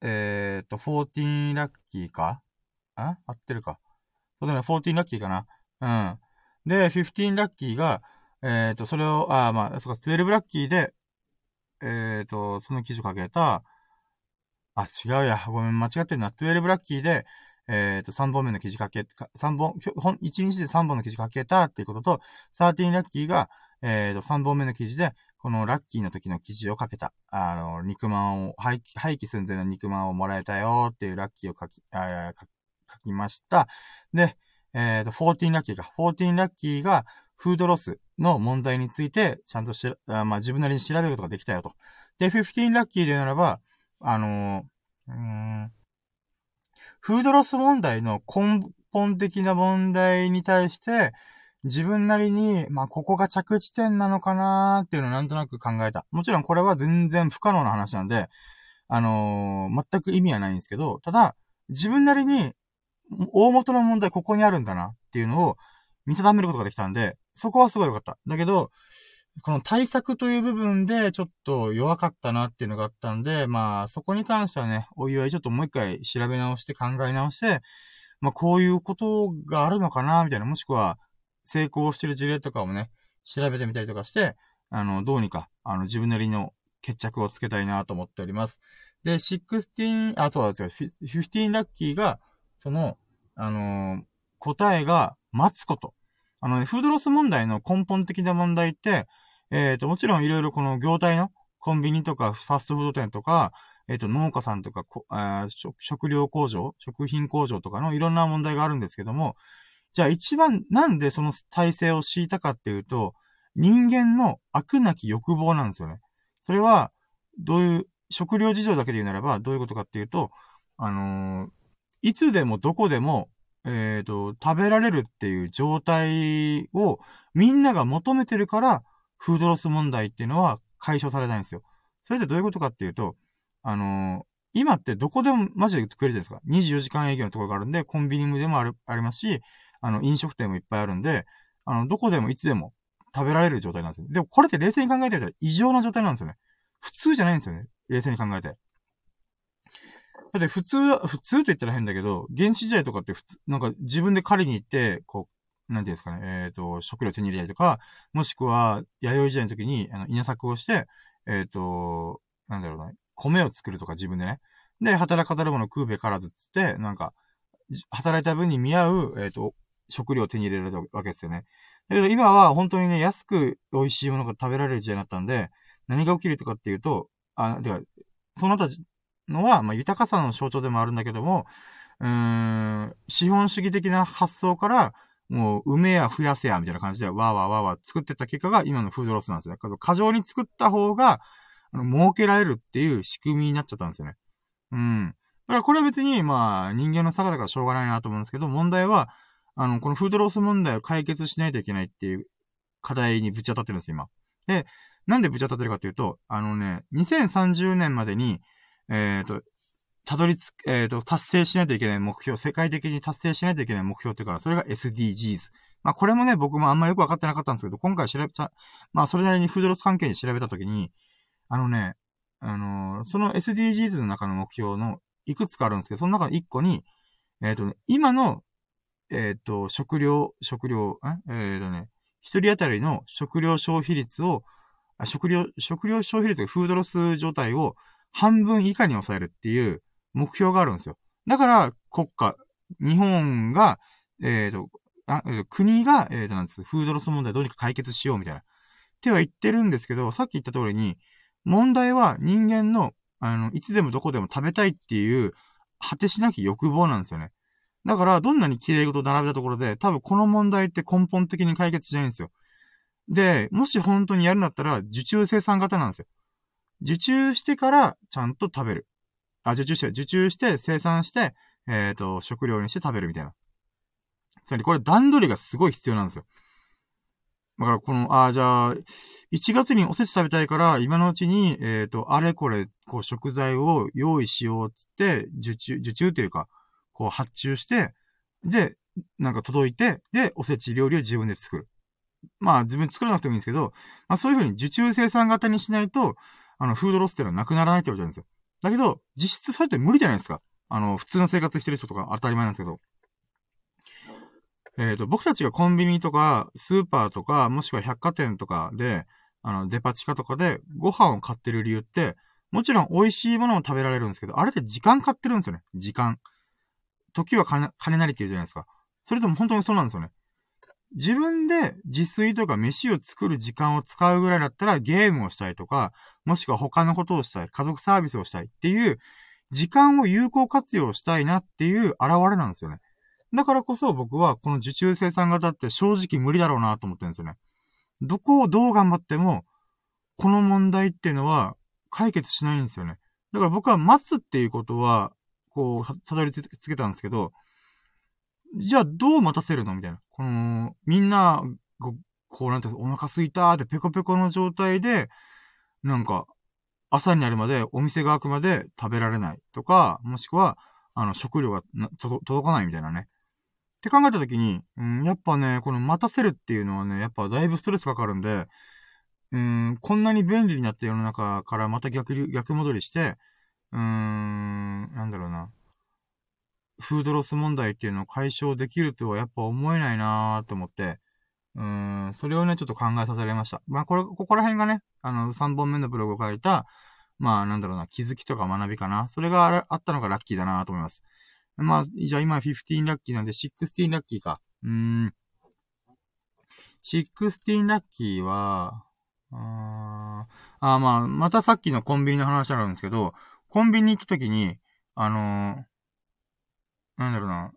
14ラッキーか？あ？合ってるか。そうだね、14ラッキーかな。うん。で、15ラッキーが、それを、まあ、そうか、12ラッキーで、その記事をかけた、あ、違うや、ごめん、間違ってるな。12ラッキーで、3本目の記事かけ、3本、1日で3本の記事かけたっていうことと、13ラッキーが、3本目の記事で、このラッキーの時の記事をかけた。肉まんを、廃棄寸前の肉まんをもらえたよっていうラッキーを書きました。で、14ラッキーか。14ラッキーが、フードロスの問題について、ちゃんとまあ、自分なりに調べることができたよと。で、15ラッキーで言うならば、フードロス問題の本的な問題に対して、自分なりに、ここが着地点なのかなーっていうのをなんとなく考えた。もちろんこれは全然不可能な話なんで、全く意味はないんですけど、ただ、自分なりに、大元の問題ここにあるんだなっていうのを見定めることができたんで、そこはすごい良かった。だけど、この対策という部分でちょっと弱かったなっていうのがあったんで、そこに関してはね、おいおいちょっともう一回調べ直して考え直して、こういうことがあるのかなみたいな、もしくは、成功してる事例とかをね、調べてみたりとかして、どうにか、自分なりの決着をつけたいなと思っております。で、15ラッキーが、その、答えが待つこと。フードロス問題の根本的な問題って、もちろんいろいろこの業態のコンビニとかファストフード店とか、農家さんとか、食料工場、食品工場とかのいろんな問題があるんですけども、じゃあ一番なんでその体制を敷いたかっていうと、人間の飽くなき欲望なんですよね。それは、どういう、食料事情だけで言うならば、どういうことかっていうと、いつでもどこでも、食べられるっていう状態をみんなが求めてるから、フードロス問題っていうのは解消されないんですよ。それってどういうことかっていうと、今ってどこでもマジで食えるじゃないですか。24時間営業のところがあるんで、コンビニでもありますし、飲食店もいっぱいあるんで、どこでもいつでも食べられる状態なんですよ。でもこれって冷静に考えてみたら異常な状態なんですよね。普通じゃないんですよね。冷静に考えて。だって普通と言ったら変だけど、原始時代とかってなんか自分で狩りに行って、なんていうんですかね、食料手に入れたりとか、もしくは、弥生時代の時に、稲作をして、なんだろうな、米を作るとか自分でね。で、働かざる者食うべからずつって、なんか、働いた分に見合う、食料を手に入れられるわけですよね。だけど今は本当にね、安く美味しいものが食べられる時代になったんで、何が起きるとかっていうと、そうなったのは、豊かさの象徴でもあるんだけども、資本主義的な発想から、もう、埋めや増やせや、みたいな感じで、わーわー作ってった結果が今のフードロスなんですね。過剰に作った方が、儲けられるっていう仕組みになっちゃったんですよね。だからこれは別に、人間の差だからしょうがないなと思うんですけど、問題は、このフードロス問題を解決しないといけないっていう課題にぶち当たってるんです、今。で、なんでぶち当たってるかっていうと、2030年までに、達成しないといけない目標、世界的に達成しないといけない目標っていうから、それが SDGs。これもね、僕もあんまよくわかってなかったんですけど、今回それなりにフードロス関係に調べたときに、その SDGs の中の目標のいくつかあるんですけど、その中の1個に、今の、一人当たりの食料消費率がフードロス状態を半分以下に抑えるっていう目標があるんですよ。だから、日本が、国が、フードロス問題をどうにか解決しようみたいな。っては言ってるんですけど、さっき言った通りに、問題は人間の、いつでもどこでも食べたいっていう、果てしなき欲望なんですよね。だから、どんなに綺麗事を並べたところで、多分この問題って根本的に解決しないんですよ。で、もし本当にやるんだったら、受注生産型なんですよ。受注してから、ちゃんと食べる。受注して、生産して、食料にして食べるみたいな。つまり、これ段取りがすごい必要なんですよ。だから、じゃあ、1月におせち食べたいから、今のうちに、あれこれ、食材を用意しようって、受注というか、発注して、で、届いて、で、おせち料理を自分で作る。自分で作らなくてもいいんですけど、そういうふうに受注生産型にしないと、フードロスっていうのはなくならないってことなんですよ。だけど、実質それって無理じゃないですか。普通の生活してる人とか当たり前なんですけど。僕たちがコンビニとか、スーパーとか、もしくは百貨店とかで、デパ地下とかでご飯を買ってる理由って、もちろん美味しいものを食べられるんですけど、あれって時間買ってるんですよね。時間。時は金なりって言うじゃないですか。それとも本当にそうなんですよね。自分で自炊とか飯を作る時間を使うぐらいだったらゲームをしたいとか、もしくは他のことをしたい、家族サービスをしたいっていう、時間を有効活用したいなっていう現れなんですよね。だからこそ僕はこの受注生産型って正直無理だろうなと思ってるんですよね。どこをどう頑張っても、この問題っていうのは解決しないんですよね。だから僕は待つっていうことは、たどり着けたんですけど、じゃあどう待たせるのみたいな。この、みんな、こうなんて、お腹すいたーってペコペコの状態で、なんか、朝になるまでお店が開くまで食べられないとか、もしくは、食料が届かないみたいなね。って考えたときに、やっぱね、この待たせるっていうのはね、やっぱだいぶストレスかかるんで、こんなに便利になった世の中からまた逆戻りして、なんだろうな。フードロス問題っていうのを解消できるとはやっぱ思えないなーと思って、それをね、ちょっと考えさせられました。まあ、ここら辺がね、3本目のブログを書いた、まあ、なんだろうな、気づきとか学びかな。それがあったのがラッキーだなーと思います。まあ、じゃあ今15ラッキーなんで、16ラッキーか。16ラッキーは、まあ、またさっきのコンビニの話なんですけど、コンビニ行くときに、なんだろうな。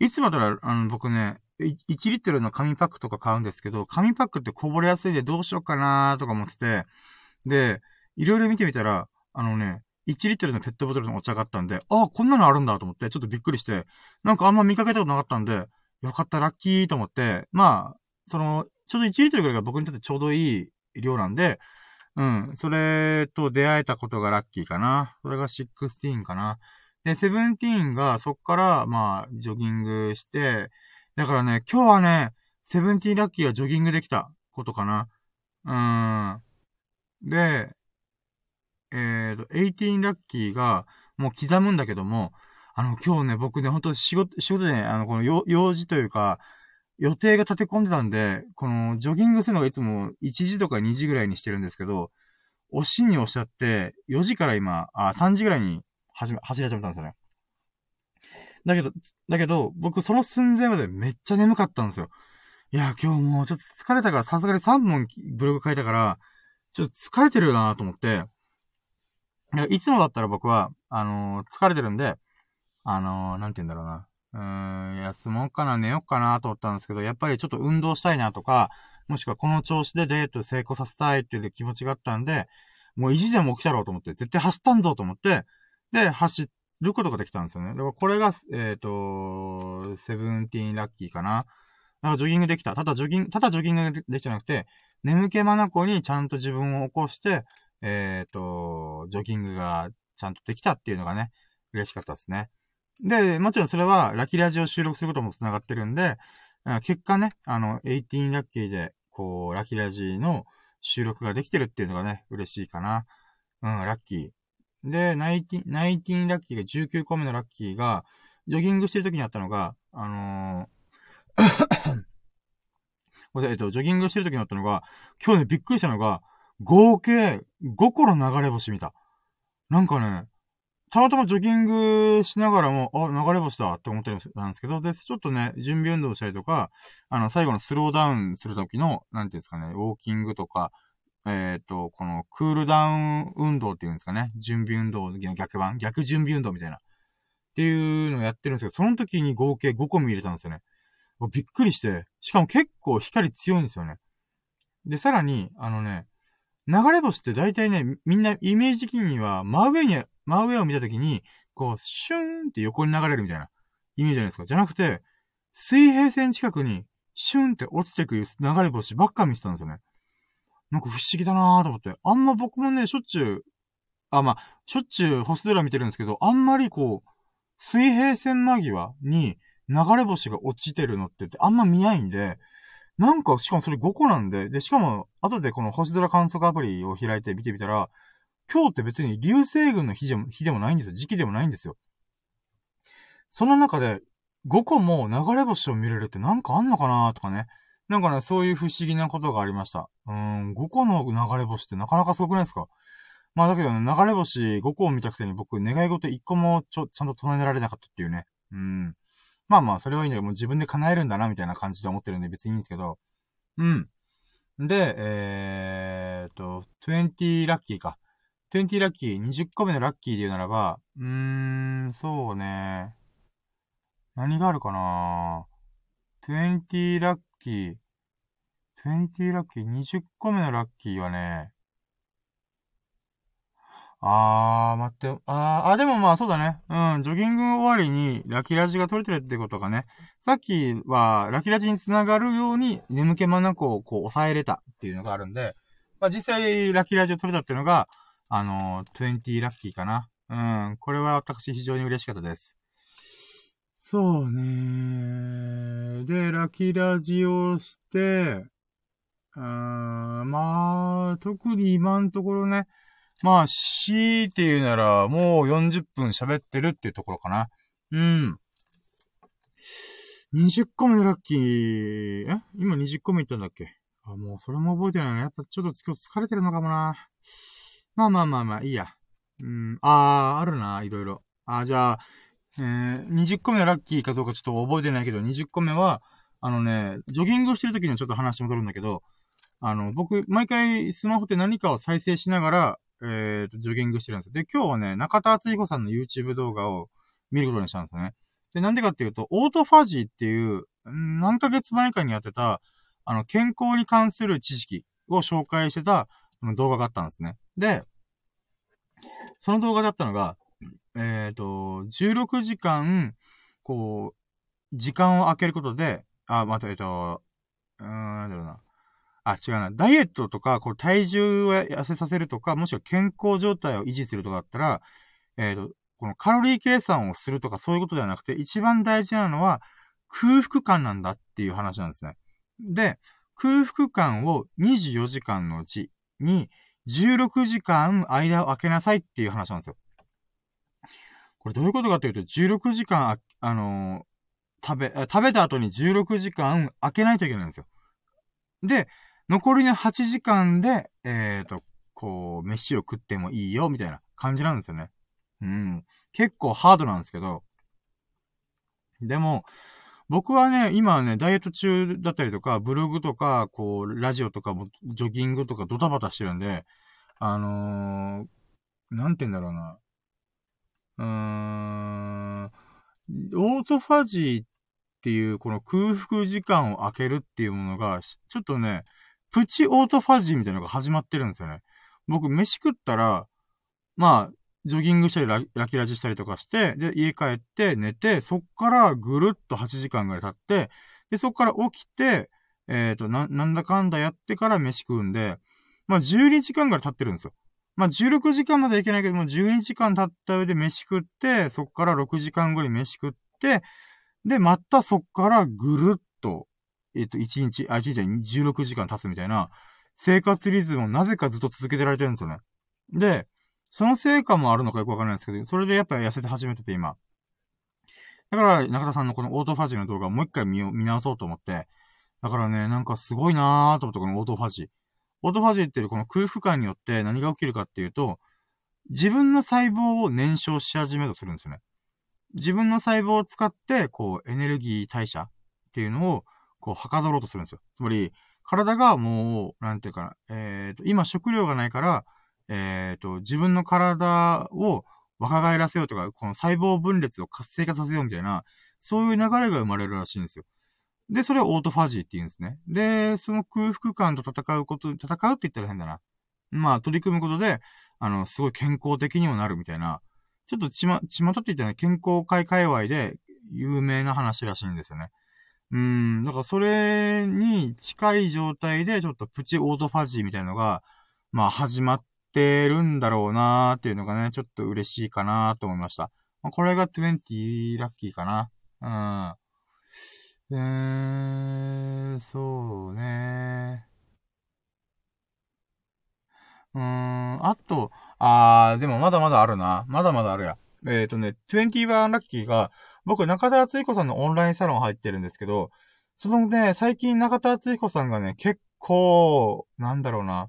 いつもだら、僕ね、1リットルの紙パックとか買うんですけど、紙パックってこぼれやすいんでどうしようかなーとか思ってて、で、いろいろ見てみたら、1リットルのペットボトルのお茶があったんで、こんなのあるんだと思って、ちょっとびっくりして、なんかあんま見かけたことなかったんで、よかった、ラッキーと思って、まあ、ちょうど1リットルぐらいが僕にとってちょうどいい量なんで、それと出会えたことがラッキーかな。それが16かな。で、17がそっから、まあ、ジョギングして、だからね、今日はね、17ラッキーはジョギングできたことかな。で、18ラッキーが、もう刻むんだけども、今日ね、僕ね、本当仕事でね、この用事というか、予定が立て込んでたんで、この、ジョギングするのがいつも1時とか2時ぐらいにしてるんですけど、おしにおっしゃって、4時から今、3時ぐらいに、走り始めたんですよね。だけど、僕その寸前までめっちゃ眠かったんですよ。いや、今日もうちょっと疲れたから、さすがに3本ブログ書いたから、ちょっと疲れてるなと思って、いつもだったら僕は、疲れてるんで、なんて言うんだろうな。休もうかな、寝ようかなと思ったんですけど、やっぱりちょっと運動したいなとか、もしくはこの調子でデート成功させたいっていう気持ちがあったんで、もう意地でも起きたろうと思って、絶対走ったんぞと思って、で、走ることができたんですよね。だからこれが、17ラッキーかな。だからジョギングできた。ただジョギングできてなくて、眠気まなこにちゃんと自分を起こして、ジョギングがちゃんとできたっていうのがね、嬉しかったですね。で、もちろんそれは、ラッキーラジオを収録することも繋がってるんで、結果ね、18ラッキーで、こう、ラッキーラジの収録ができてるっていうのがね、嬉しいかな。ラッキー。で、19ラッキーが19個目のラッキーが、ジョギングしてる時にあったのが、ジョギングしてる時にあったのが、今日ね、びっくりしたのが、合計5個の流れ星見た。なんかね、たまたまジョギングしながらも、流れ星だって思ってたんですけど、で、ちょっとね、準備運動したりとか、最後のスローダウンする時の、なんていうんですかね、ウォーキングとか、このクールダウン運動っていうんですかね。準備運動の逆版、逆準備運動みたいな。っていうのをやってるんですけど、その時に合計5個も入れたんですよね。びっくりして。しかも結構光強いんですよね。で、さらに、流れ星って大体ね、みんなイメージ的には真上を見た時に、こう、シューンって横に流れるみたいなイメージじゃないですか。じゃなくて、水平線近くにシューンって落ちてくる流れ星ばっか見てたんですよね。なんか不思議だなーと思って。あんま僕もね、しょっちゅう星空見てるんですけど、あんまりこう、水平線間際に流れ星が落ちてるのってあんま見ないんで、なんか、しかもそれ5個なんで、で、しかも、後でこの星空観測アプリを開いて見てみたら、今日って別に流星群の日でもないんですよ。時期でもないんですよ。その中で、5個も流れ星を見れるってなんかあんのかなーとかね。なんかね、そういう不思議なことがありました。5個の流れ星ってなかなかすごくないですか？まあだけどね、流れ星5個を見たくせに僕、願い事1個もちゃんと唱えられなかったっていうね。まあまあ、それはいいんだけど、もう自分で叶えるんだな、みたいな感じで思ってるんで別にいいんですけど。で、20ラッキーか。20ラッキー、20個目のラッキーで言うならば、そうね。何があるかなぁ。20ラッキー、20個目のラッキーはね、待って、でもまあそうだね。うん、ジョギング終わりにラキラジが撮れてるってことがね。さっきはラキラジにつながるように眠気まなこをこう抑えれたっていうのがあるんで、まあ実際ラキラジを撮れたっていうのが、20ラッキーかな。うん、これは私非常に嬉しかったです。そうね。で、ラキラジをして、まあ、特に今のところね、まあ、強いて言うなら、もう40分喋ってるっていうところかな。うん。20個目のラッキー、今20個目言ったんだっけ？もうそれも覚えてないね。やっぱちょっと今日疲れてるのかもな。まあ、いいや。うん、あるな、いろいろ。じゃあ、20個目のラッキーかどうかちょっと覚えてないけど、20個目は、ジョギングをしてる時にちょっと話戻るんだけど、僕、毎回スマホで何かを再生しながら、ジョギングしてるんですよ。で、今日はね、中田敦彦さんの YouTube 動画を見ることにしたんですよね。で、なんでかっていうと、オートファジーっていう、何ヶ月前かにやってた、健康に関する知識を紹介してた動画があったんですね。で、その動画だったのが、16時間、こう、時間を空けることで、なんだろうな。違うな。ダイエットとか、こう、体重を痩せさせるとか、もしくは健康状態を維持するとかだったら、このカロリー計算をするとかそういうことではなくて、一番大事なのは空腹感なんだっていう話なんですね。で、空腹感を24時間のうちに16時間間を空けなさいっていう話なんですよ。これどういうことかというと、16時間、食べた後に16時間空けないといけないんですよ。で、残りの8時間で、こう、飯を食ってもいいよ、みたいな感じなんですよね。うん。結構ハードなんですけど。でも、僕はね、今はね、ダイエット中だったりとか、ブログとか、こう、ラジオとか、ジョギングとかドタバタしてるんで、なんて言うんだろうな。オートファジーっていう、この空腹時間を空けるっていうものが、ちょっとね、プチオートファジーみたいなのが始まってるんですよね。僕、飯食ったら、まあ、ジョギングしたり、ラキラジしたりとかして、で、家帰って寝て、そっからぐるっと8時間ぐらい経って、で、そっから起きて、なんだかんだやってから飯食うんで、まあ、12時間ぐらい経ってるんですよ。まあ、16時間まではいけないけども、12時間経った上で飯食って、そっから6時間後に飯食って、で、またそっからぐるっと、16時間経つみたいな、生活リズムをなぜかずっと続けてられてるんですよね。で、その成果もあるのかよくわからないんですけど、それでやっぱり痩せて始めてて今。だから、中田さんのこのオートファジーの動画をもう一回見直そうと思って、だからね、なんかすごいなーと思ったこのオートファジー。オートファジーってこの空腹感によって何が起きるかっていうと、自分の細胞を燃焼し始めとするんですよね。自分の細胞を使って、こう、エネルギー代謝っていうのを、こう、はかどろうとするんですよ。つまり、体がもう、なんていうかな、今食料がないから、自分の体を若返らせようとか、この細胞分裂を活性化させようみたいな、そういう流れが生まれるらしいんですよ。で、それをオートファジーって言うんですね。で、その空腹感と戦うって言ったら変だな。まあ、取り組むことで、すごい健康的にもなるみたいな、ちょっとちまとって言ったら、ね、健康界隈で有名な話らしいんですよね。だからそれに近い状態で、ちょっとプチオートファジーみたいなのが、まあ、始まってるんだろうなーっていうのがね、ちょっと嬉しいかなーと思いました。まあ、これが20ラッキーかな。そうね。でもまだまだあるな。まだまだあるや。21ラッキーが、僕、中田敦彦さんのオンラインサロン入ってるんですけど、そのね、最近中田敦彦さんがね、結構、なんだろうな、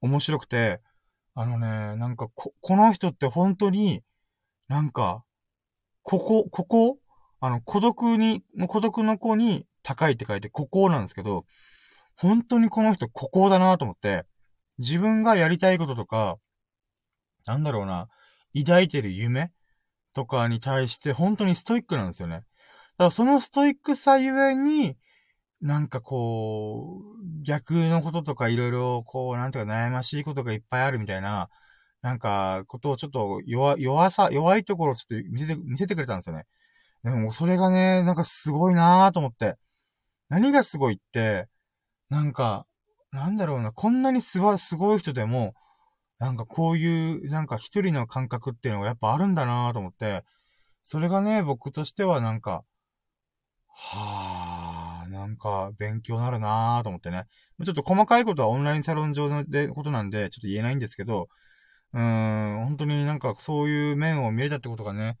面白くて、なんか、この人って本当に、なんか、孤独の子に高いって書いて、孤高なんですけど、本当にこの人孤高だなと思って、自分がやりたいこととか、なんだろうな、抱いてる夢とかに対して本当にストイックなんですよね。だからそのストイックさゆえに、なんかこう、逆のこととかいろいろこう、なんていうか悩ましいことがいっぱいあるみたいな、なんか、ことをちょっと弱いところをちょっと見せてくれたんですよね。でもそれがね、なんかすごいなぁと思って。何がすごいって、なんか、なんだろうな、こんなにすごい人でも、なんかこういう、なんか一人の感覚っていうのがやっぱあるんだなぁと思って、それがね、僕としてはなんか、はぁ、なんか勉強になるなぁと思ってね。ちょっと細かいことはオンラインサロン上でことなんで、ちょっと言えないんですけど、本当になんかそういう面を見れたってことがね、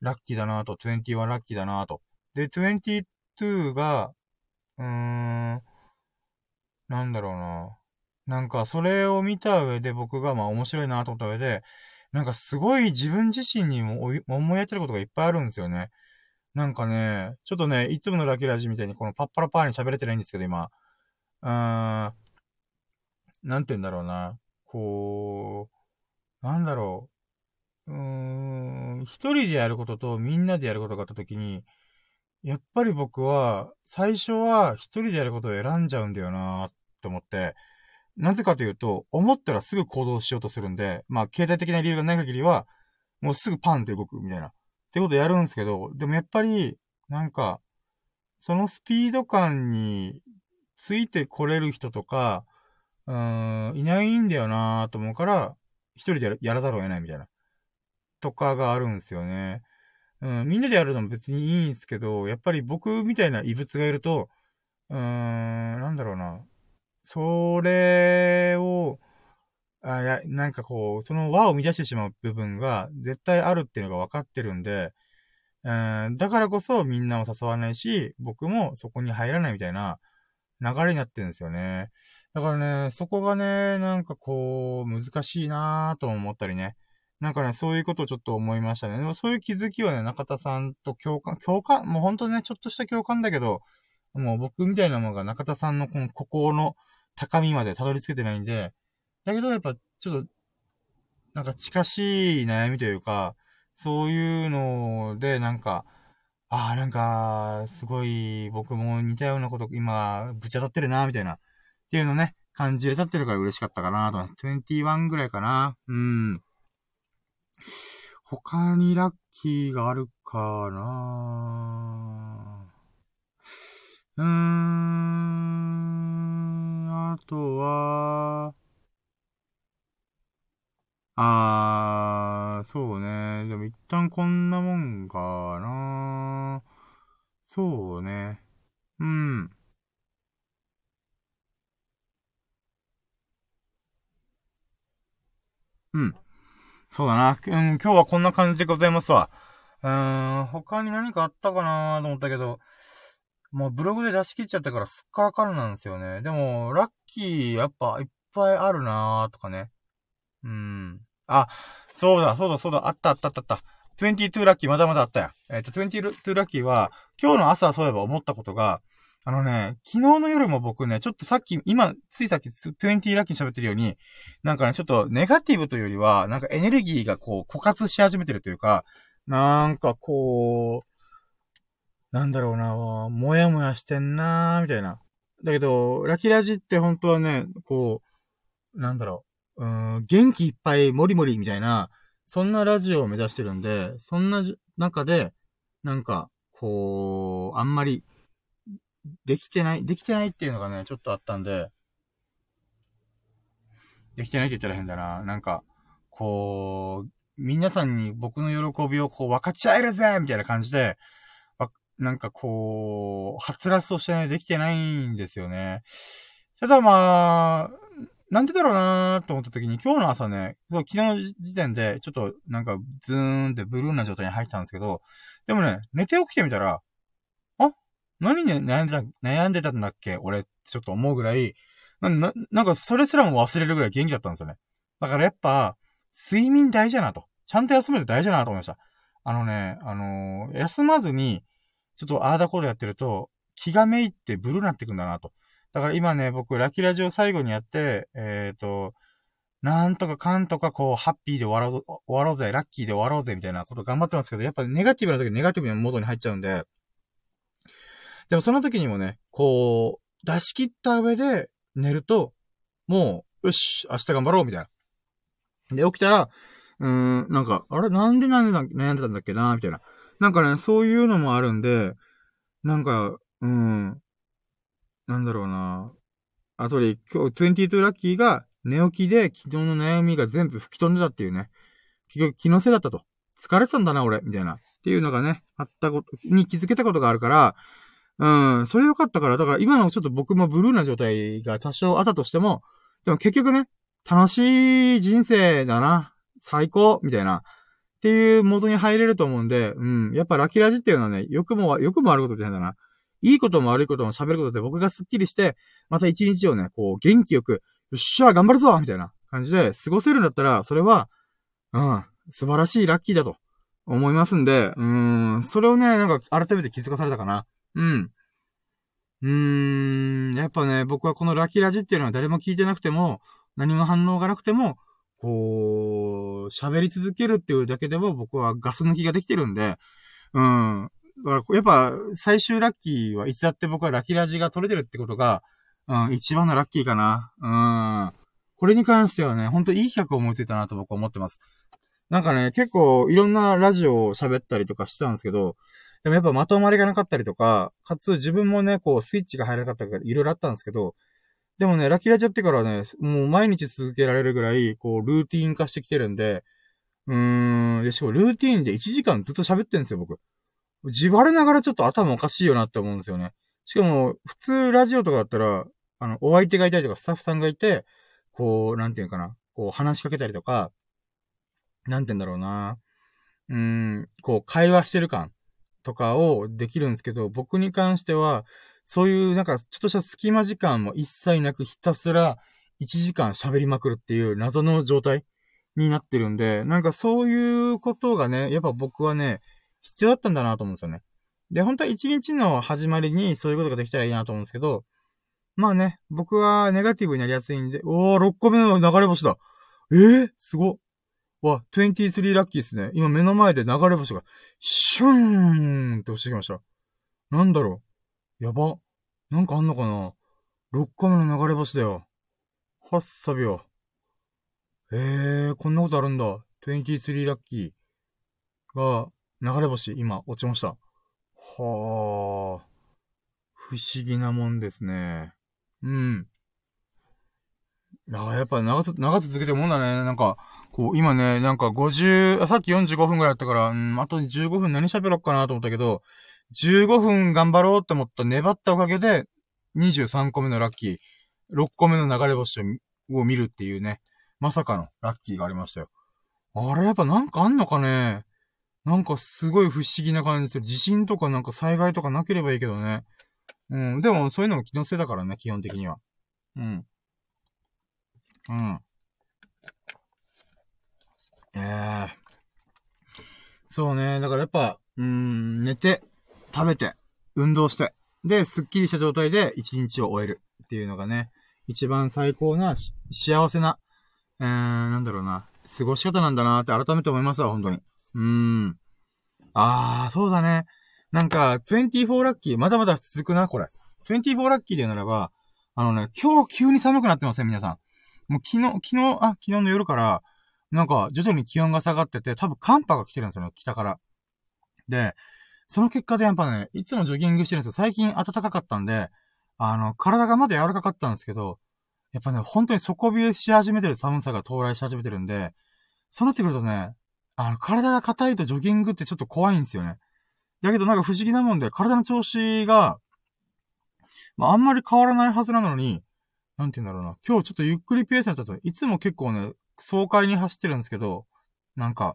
ラッキーだなぁと、20はラッキーだなぁと。で、22が、なんだろうな。なんか、それを見た上で僕が、まあ面白いなと思った上で、なんかすごい自分自身にも思い当たることがいっぱいあるんですよね。なんかね、ちょっとね、いつものラキラジみたいにこのパッパラパーに喋れてないんですけど、今。なんて言うんだろうな。こう、なんだろう。一人でやることとみんなでやることがあったときに、やっぱり僕は、最初は一人でやることを選んじゃうんだよなーって思って、なぜかというと、思ったらすぐ行動しようとするんで、まあ、経済的な理由がない限りは、もうすぐパンって動くみたいな、ってことやるんですけど、でもやっぱり、なんか、そのスピード感についてこれる人とか、いないんだよなーと思うから、一人でやらざるを得ないみたいな、とかがあるんですよね。みんなでやるのも別にいいんですけど、やっぱり僕みたいな異物がいると、なんだろうな。それを、なんかこう、その輪を乱してしまう部分が絶対あるっていうのが分かってるんで、だからこそみんなを誘わないし、僕もそこに入らないみたいな流れになってるんですよね。だからね、そこがね、なんかこう、難しいなぁと思ったりね。なんかね、そういうことをちょっと思いましたね。でもそういう気づきはね、中田さんと共感、もうほんとね、ちょっとした共感だけど、もう僕みたいなものが中田さんのこのここの高みまでたどり着けてないんで、だけどやっぱちょっと、なんか近しい悩みというか、そういうのでなんか、なんか、すごい僕も似たようなこと今、ぶち当たってるな、みたいな、っていうのね、感じで立ってるから嬉しかったかなと。21ぐらいかな。他にラッキーがあるかなぁ。あとは、そうね。でも一旦こんなもんかなぁ。そうね。そうだな。今日はこんな感じでございますわ。他に何かあったかなーと思ったけど、もうブログで出し切っちゃったからすっからかんなんですよね。でも、ラッキーやっぱいっぱいあるなーとかね。そうだ。あった。22ラッキーまだあったや。22ラッキーは、今日の朝そういえば思ったことが、昨日の夜も僕ね、ちょっとついさっき20ラッキーに喋ってるように、なんかね、ちょっとネガティブというよりは、なんかエネルギーがこう枯渇し始めてるというか、なんかこう、なんだろうな、もやもやしてんなーみたいな。だけど、ラキラジって本当はね、こう、なんだろう、元気いっぱいモリモリみたいな、そんなラジオを目指してるんで、そんな中で、なんか、こう、あんまり、できてないっていうのがね、ちょっとあったんで、できてないって言ったら変だな。なんか、こう、皆さんに僕の喜びをこう分かち合えるぜみたいな感じで、なんかこう、はつらつとしてね、できてないんですよね。ただまあ、なんでだろうなーと思った時に、今日の朝ね、昨日の時点で、ちょっとなんかズーンってブルーな状態に入ってたんですけど、でもね、寝て起きてみたら、何に悩んでたんだっけ俺、ちょっと思うぐらい、なんかそれすらも忘れるぐらい元気だったんですよね。だからやっぱ、睡眠大事だなと。ちゃんと休めて大事だなと思いました。休まずに、ちょっとああだこうだやってると、気がめいってブルーになってくんだなと。だから今ね、僕、ラキラジオ最後にやって、なんとかかんとかこう、ハッピーで終わろうぜ、ラッキーで終わろうぜ、みたいなこと頑張ってますけど、やっぱネガティブな時はネガティブなモードに入っちゃうんで、でもその時にもね、こう、出し切った上で寝ると、もう、よし、明日頑張ろう、みたいな。で、起きたら、なんか、あれなんで悩んでたんだっけなみたいな。なんかね、そういうのもあるんで、なんか、なんだろうな。あとで、今日、22ラッキーが寝起きで昨日の悩みが全部吹き飛んでたっていうね。結局気のせいだったと。疲れてたんだな、俺、みたいな。っていうのがね、あったことに気づけたことがあるから、それ良かったから、だから今のちょっと僕もブルーな状態が多少あったとしても、でも結局ね、楽しい人生だな、最高、みたいな、っていう元に入れると思うんで、やっぱラキラジっていうのはね、良くもあることって変だな。いいことも悪いことも喋ることで僕がスッキリして、また一日をね、こう元気よく、よっしゃ、頑張るぞみたいな感じで過ごせるんだったら、それは、素晴らしいラッキーだと思いますんで、それをね、なんか改めて気づかされたかな。やっぱね、僕はこのラキラジっていうのは誰も聞いてなくても、何も反応がなくても、こう、喋り続けるっていうだけでも僕はガス抜きができてるんで、だからやっぱ最終ラッキーはいつだって僕はラキラジが取れてるってことが、一番のラッキーかな。これに関してはね、ほんといい企画を思いついたなと僕は思ってます。なんかね、結構いろんなラジオを喋ったりとかしてたんですけど、でもやっぱまとまりがなかったりとか、かつ自分もね、こうスイッチが入らなかったりとかいろいろあったんですけど、でもね、ラキラジやってからね、もう毎日続けられるぐらい、こうルーティーン化してきてるんで、で、しかもルーティーンで1時間ずっと喋ってるんですよ、僕。自我ながらちょっと頭おかしいよなって思うんですよね。しかも、普通ラジオとかだったら、お相手がいたりとかスタッフさんがいて、こう、なんていうかな、こう話しかけたりとか、なんていうんだろうな。こう、会話してる感とかをできるんですけど、僕に関しては、そういうなんか、ちょっとした隙間時間も一切なく、ひたすら1時間喋りまくるっていう謎の状態になってるんで、なんかそういうことがね、やっぱ僕はね、必要だったんだなと思うんですよね。で、本当は一日の始まりにそういうことができたらいいなと思うんですけど、まあね、僕はネガティブになりやすいんで、6個目の流れ星だ。すごっ。わ、23ラッキーですね。今目の前で流れ星が、シューンって落ちてきました。なんだろう。やば。なんかあんのかな ?6 個目の流れ星だよ。はっさびよ。こんなことあるんだ。23ラッキーが、流れ星、今、落ちました。はぁー。不思議なもんですね。やっぱ長続けてるもんだね。なんか、こう、今ね、なんかさっき45分ぐらいだったから、あと15分何喋ろうかなと思ったけど、15分頑張ろうって思った粘ったおかげで、23個目のラッキー、6個目の流れ星を見るっていうね、まさかのラッキーがありましたよ。あれ、やっぱなんかあんのかね。なんかすごい不思議な感じですよ。地震とかなんか災害とかなければいいけどね。でもそういうのも気のせいだからね、基本的には。そうね。だからやっぱ、寝て、食べて、運動して、で、スッキリした状態で一日を終えるっていうのがね、一番最高な、幸せな、なんだろうな、過ごし方なんだなって改めて思いますわ、本当に。そうだね。なんか、24ラッキー、まだまだ続くな、これ。24ラッキーで言うならば、今日急に寒くなってますね、皆さん。もう昨日の夜から、なんか、徐々に気温が下がってて、多分寒波が来てるんですよね、北から。で、その結果でやっぱね、いつもジョギングしてるんですよ。最近暖かかったんで、体がまだ柔らかかったんですけど、やっぱね、本当に底冷えし始めてる寒さが到来し始めてるんで、そうなってくるとね、体が硬いとジョギングってちょっと怖いんですよね。だけどなんか不思議なもんで、体の調子が、あんまり変わらないはずなのに、なんて言うんだろうな。今日ちょっとゆっくりペースになったと、いつも結構ね、爽快に走ってるんですけど、なんか、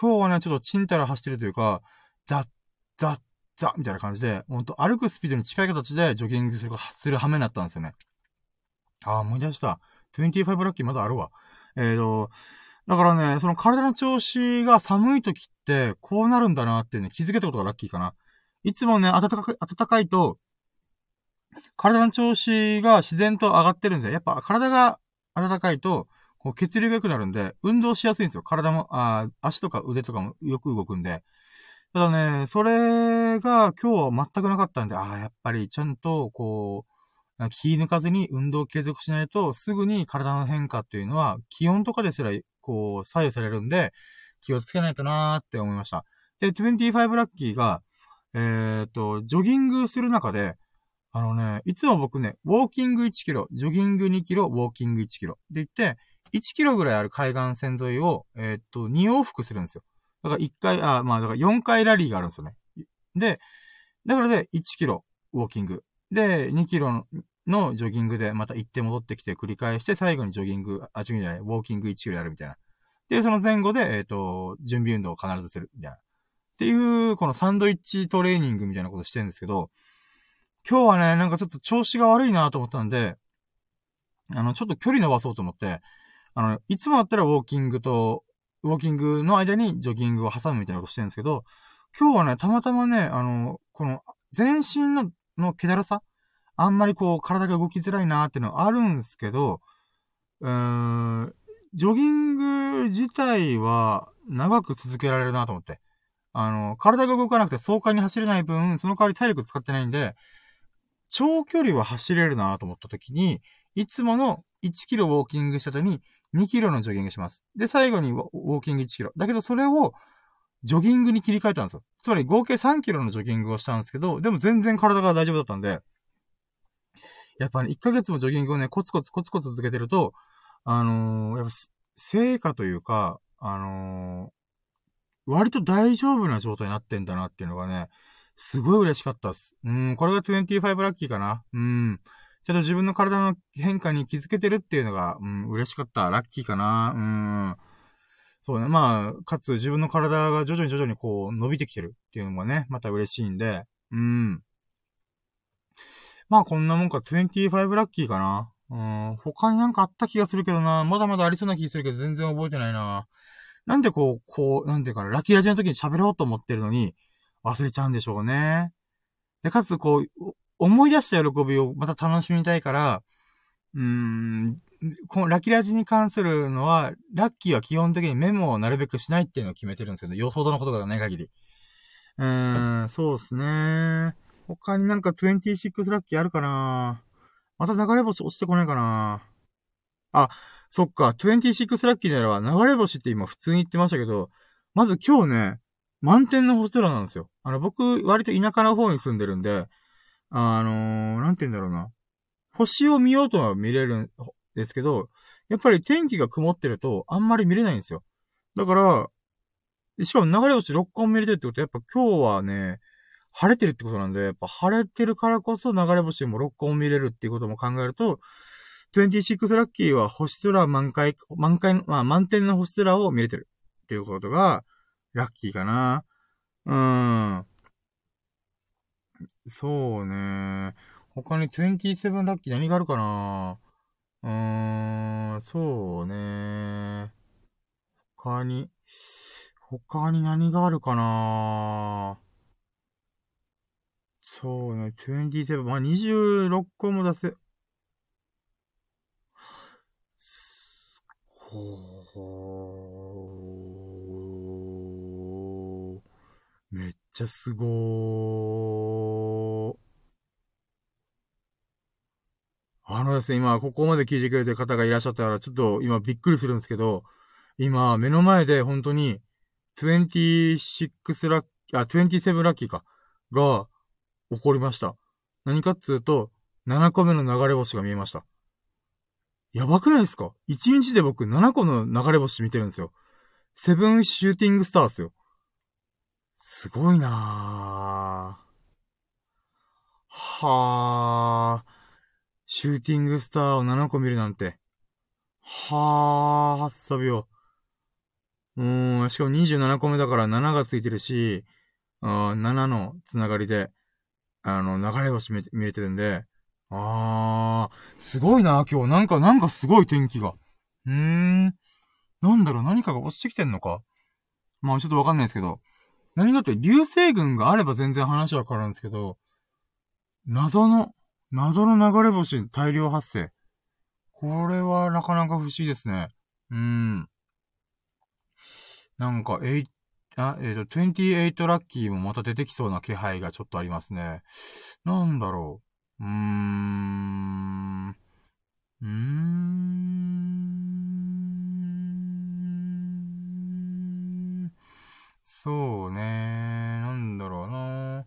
今日はね、ちょっとチンタラ走ってるというか、ザッ、ザッ、ザッ、みたいな感じで、ほんと歩くスピードに近い形でジョギングする羽目になったんですよね。思い出した。25ラッキーまだあるわ。だからね、その体の調子が寒い時って、こうなるんだなってね、気づけたことがラッキーかな。いつもね、暖かいと、体の調子が自然と上がってるんで、やっぱ体が暖かいと、こう血流が良くなるんで、運動しやすいんですよ。体も、足とか腕とかもよく動くんで。ただね、それが今日は全くなかったんで、やっぱりちゃんと、こう、気抜かずに運動を継続しないと、すぐに体の変化っていうのは、気温とかですらこう、左右されるんで、気をつけないとなーって思いました。で、25ラッキーが、ジョギングする中で、いつも僕ね、ウォーキング1キロ、ジョギング2キロ、ウォーキング1キロ。で言って、1キロぐらいある海岸線沿いを、2往復するんですよ。だから1回、だから4回ラリーがあるんですよね。で、だからで、1キロ、ウォーキング。で、2キロのジョギングで、また行って戻ってきて繰り返して、最後にウォーキング1キロやるみたいな。で、その前後で、準備運動を必ずする、みたいな。っていう、このサンドイッチトレーニングみたいなことしてるんですけど、今日はね、なんかちょっと調子が悪いなと思ったんで、ちょっと距離伸ばそうと思って、いつもだったらウォーキングの間にジョギングを挟むみたいなことしてるんですけど、今日はね、たまたまね、この全身の気だるさ、あんまりこう体が動きづらいなーっていうのはあるんですけど、ジョギング自体は長く続けられるなと思って。体が動かなくて爽快に走れない分、その代わり体力使ってないんで、長距離は走れるなと思った時に、いつもの1キロウォーキングした後に2キロのジョギングします。で、最後にウォーキング1キロ。だけどそれをジョギングに切り替えたんですよ。つまり合計3キロのジョギングをしたんですけど、でも全然体が大丈夫だったんで、やっぱね、1ヶ月もジョギングをね、コツコツ続けてると、やっぱ成果というか、割と大丈夫な状態になってんだなっていうのがね、すごい嬉しかったです。これが25ラッキーかな。ちゃんと自分の体の変化に気づけてるっていうのが、嬉しかった。ラッキーかな。そうね。かつ自分の体が徐々にこう伸びてきてるっていうのもね、また嬉しいんで、こんなもんか、25ラッキーかな。他になんかあった気がするけどな。まだまだありそうな気がするけど、全然覚えてないな。なんでなんていうかな、ラッキーラジの時に喋ろうと思ってるのに、忘れちゃうんでしょうね。で、かつ思い出した喜びをまた楽しみたいから、このラッキーラジに関するのは、ラッキーは基本的にメモをなるべくしないっていうのを決めてるんですけど、よほどのことがない限り。そうですね。他になんか26ラッキーあるかな。また流れ星落ちてこないかな。あ、そっか、26ラッキーなら流れ星って今普通に言ってましたけど、まず今日ね、満天の星空なんですよ。僕、割と田舎の方に住んでるんで、なんて言うんだろうな。星を見ようとは見れるんですけど、やっぱり天気が曇ってるとあんまり見れないんですよ。だから、しかも流れ星6個も見れてるってことは、やっぱ今日はね、晴れてるってことなんで、やっぱ晴れてるからこそ流れ星も6個も見れるっていうことも考えると、26ラッキーは星空満点の星空を見れてるっていうことがラッキーかな。そうね。他に27ラッキー何があるかな。そうね。他に何があるかな。そうね。27、26個も出せ。めっちゃすごー。ですね、今ここまで聞いてくれてる方がいらっしゃったら、ちょっと今びっくりするんですけど、今目の前で本当に27ラッキーか、が起こりました。何かっつうと、7個目の流れ星が見えました。やばくないですか ?1 日で僕7個の流れ星見てるんですよ。セブンシューティングスターですよ。すごいなぁ。はぁ。シューティングスターを7個見るなんて。はぁ、初旅を。しかも27個目だから7がついてるし、7のつながりで、流れ星見れてるんで、すごいな、今日。なんかすごい天気が。なんだろう、何かが落ちてきてんのか。ちょっとわかんないですけど。何だって、流星群があれば全然話は変わるんですけど、謎の流れ星大量発生。これはなかなか不思議ですね。なんか、28ラッキーもまた出てきそうな気配がちょっとありますね。なんだろう。そうねー。なんだろうなー。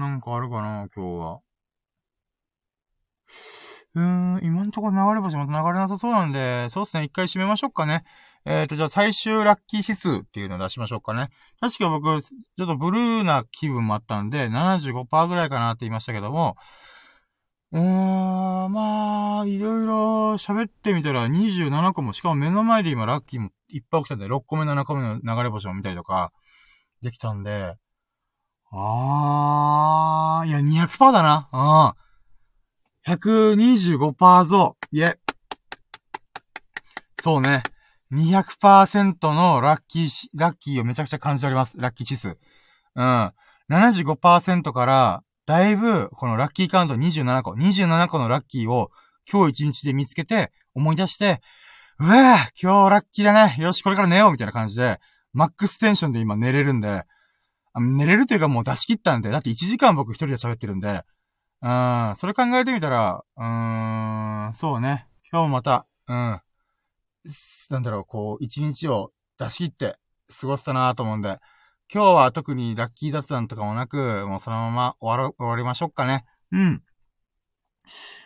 なんかあるかな、今日は。今んところ流れ星も流れなさそうなんで、そうですね、一回締めましょうかね。じゃあ最終ラッキー指数っていうのを出しましょうかね。確か僕、ちょっとブルーな気分もあったんで、75% ぐらいかなって言いましたけども、まあ、いろいろ喋ってみたら27個も、しかも目の前で今ラッキーもいっぱい起きたんで、6個目7個目の流れ星も見たりとか、できたんで、いや、200% だな。125% 増。いえ。そうね。200% のラッキーをめちゃくちゃ感じております。ラッキー指数。75% から、だいぶ、このラッキーカウント27個のラッキーを今日1日で見つけて、思い出して、うわぁ、今日ラッキーだね。よし、これから寝ようみたいな感じで、マックステンションで今寝れるんで、寝れるというかもう出し切ったんで、だって1時間僕一人で喋ってるんで、それ考えてみたら、そうね。今日また、なんだろう、こう、一日を出し切って過ごせたなぁと思うんで、今日は特にラッキー雑談とかもなく、もうそのまま終わりましょうかね。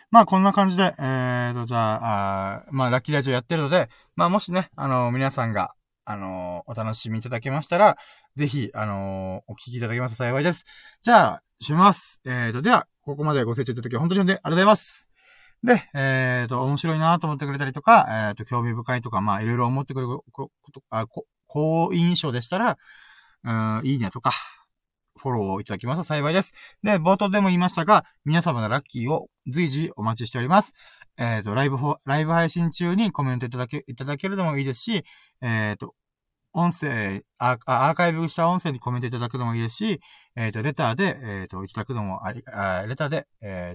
まあこんな感じで、じゃあ、まあラッキーラジオやってるので、まあもしね、皆さんが、お楽しみいただけましたら、ぜひ、お聞きいただけますと幸いです。じゃあ、締めます。では、ここまでご清聴いただき本当にありがとうございます。で、面白いなと思ってくれたりとか、興味深いとか、まあ、いろいろ思ってくれること、好印象でしたら、いいねとか、フォローをいただきますと幸いです。で、冒頭でも言いましたが、皆様のラッキーを随時お待ちしております。ライブ配信中にコメントいただけるのもいいですし、音声、アーカイブした音声にコメントいただくのもいいですし、レターで、いただくのもレターで、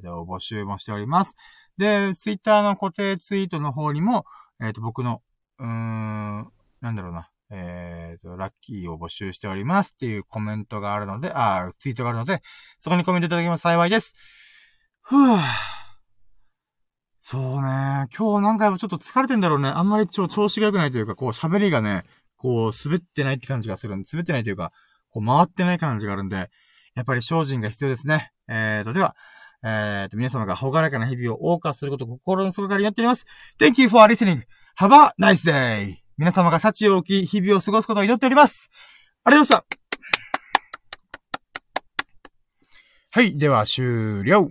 募集もしております。で、ツイッターの固定ツイートの方にも、僕の、ラッキーを募集しておりますっていうコメントがあるので、ツイートがあるので、そこにコメントいただけますと幸いです。そうね、今日何回もちょっと疲れてんだろうね。あんまり調子が良くないというか、こう喋りがね、こう、滑ってないって感じがするんで、滑ってないというか、こう、回ってない感じがあるんで、やっぱり精進が必要ですね。では、皆様がほがらかな日々を謳歌することを心の底からやっております。Thank you for listening. Have a nice day. 皆様が幸多き日々を過ごすことを祈っております。ありがとうございました。はい、では終了。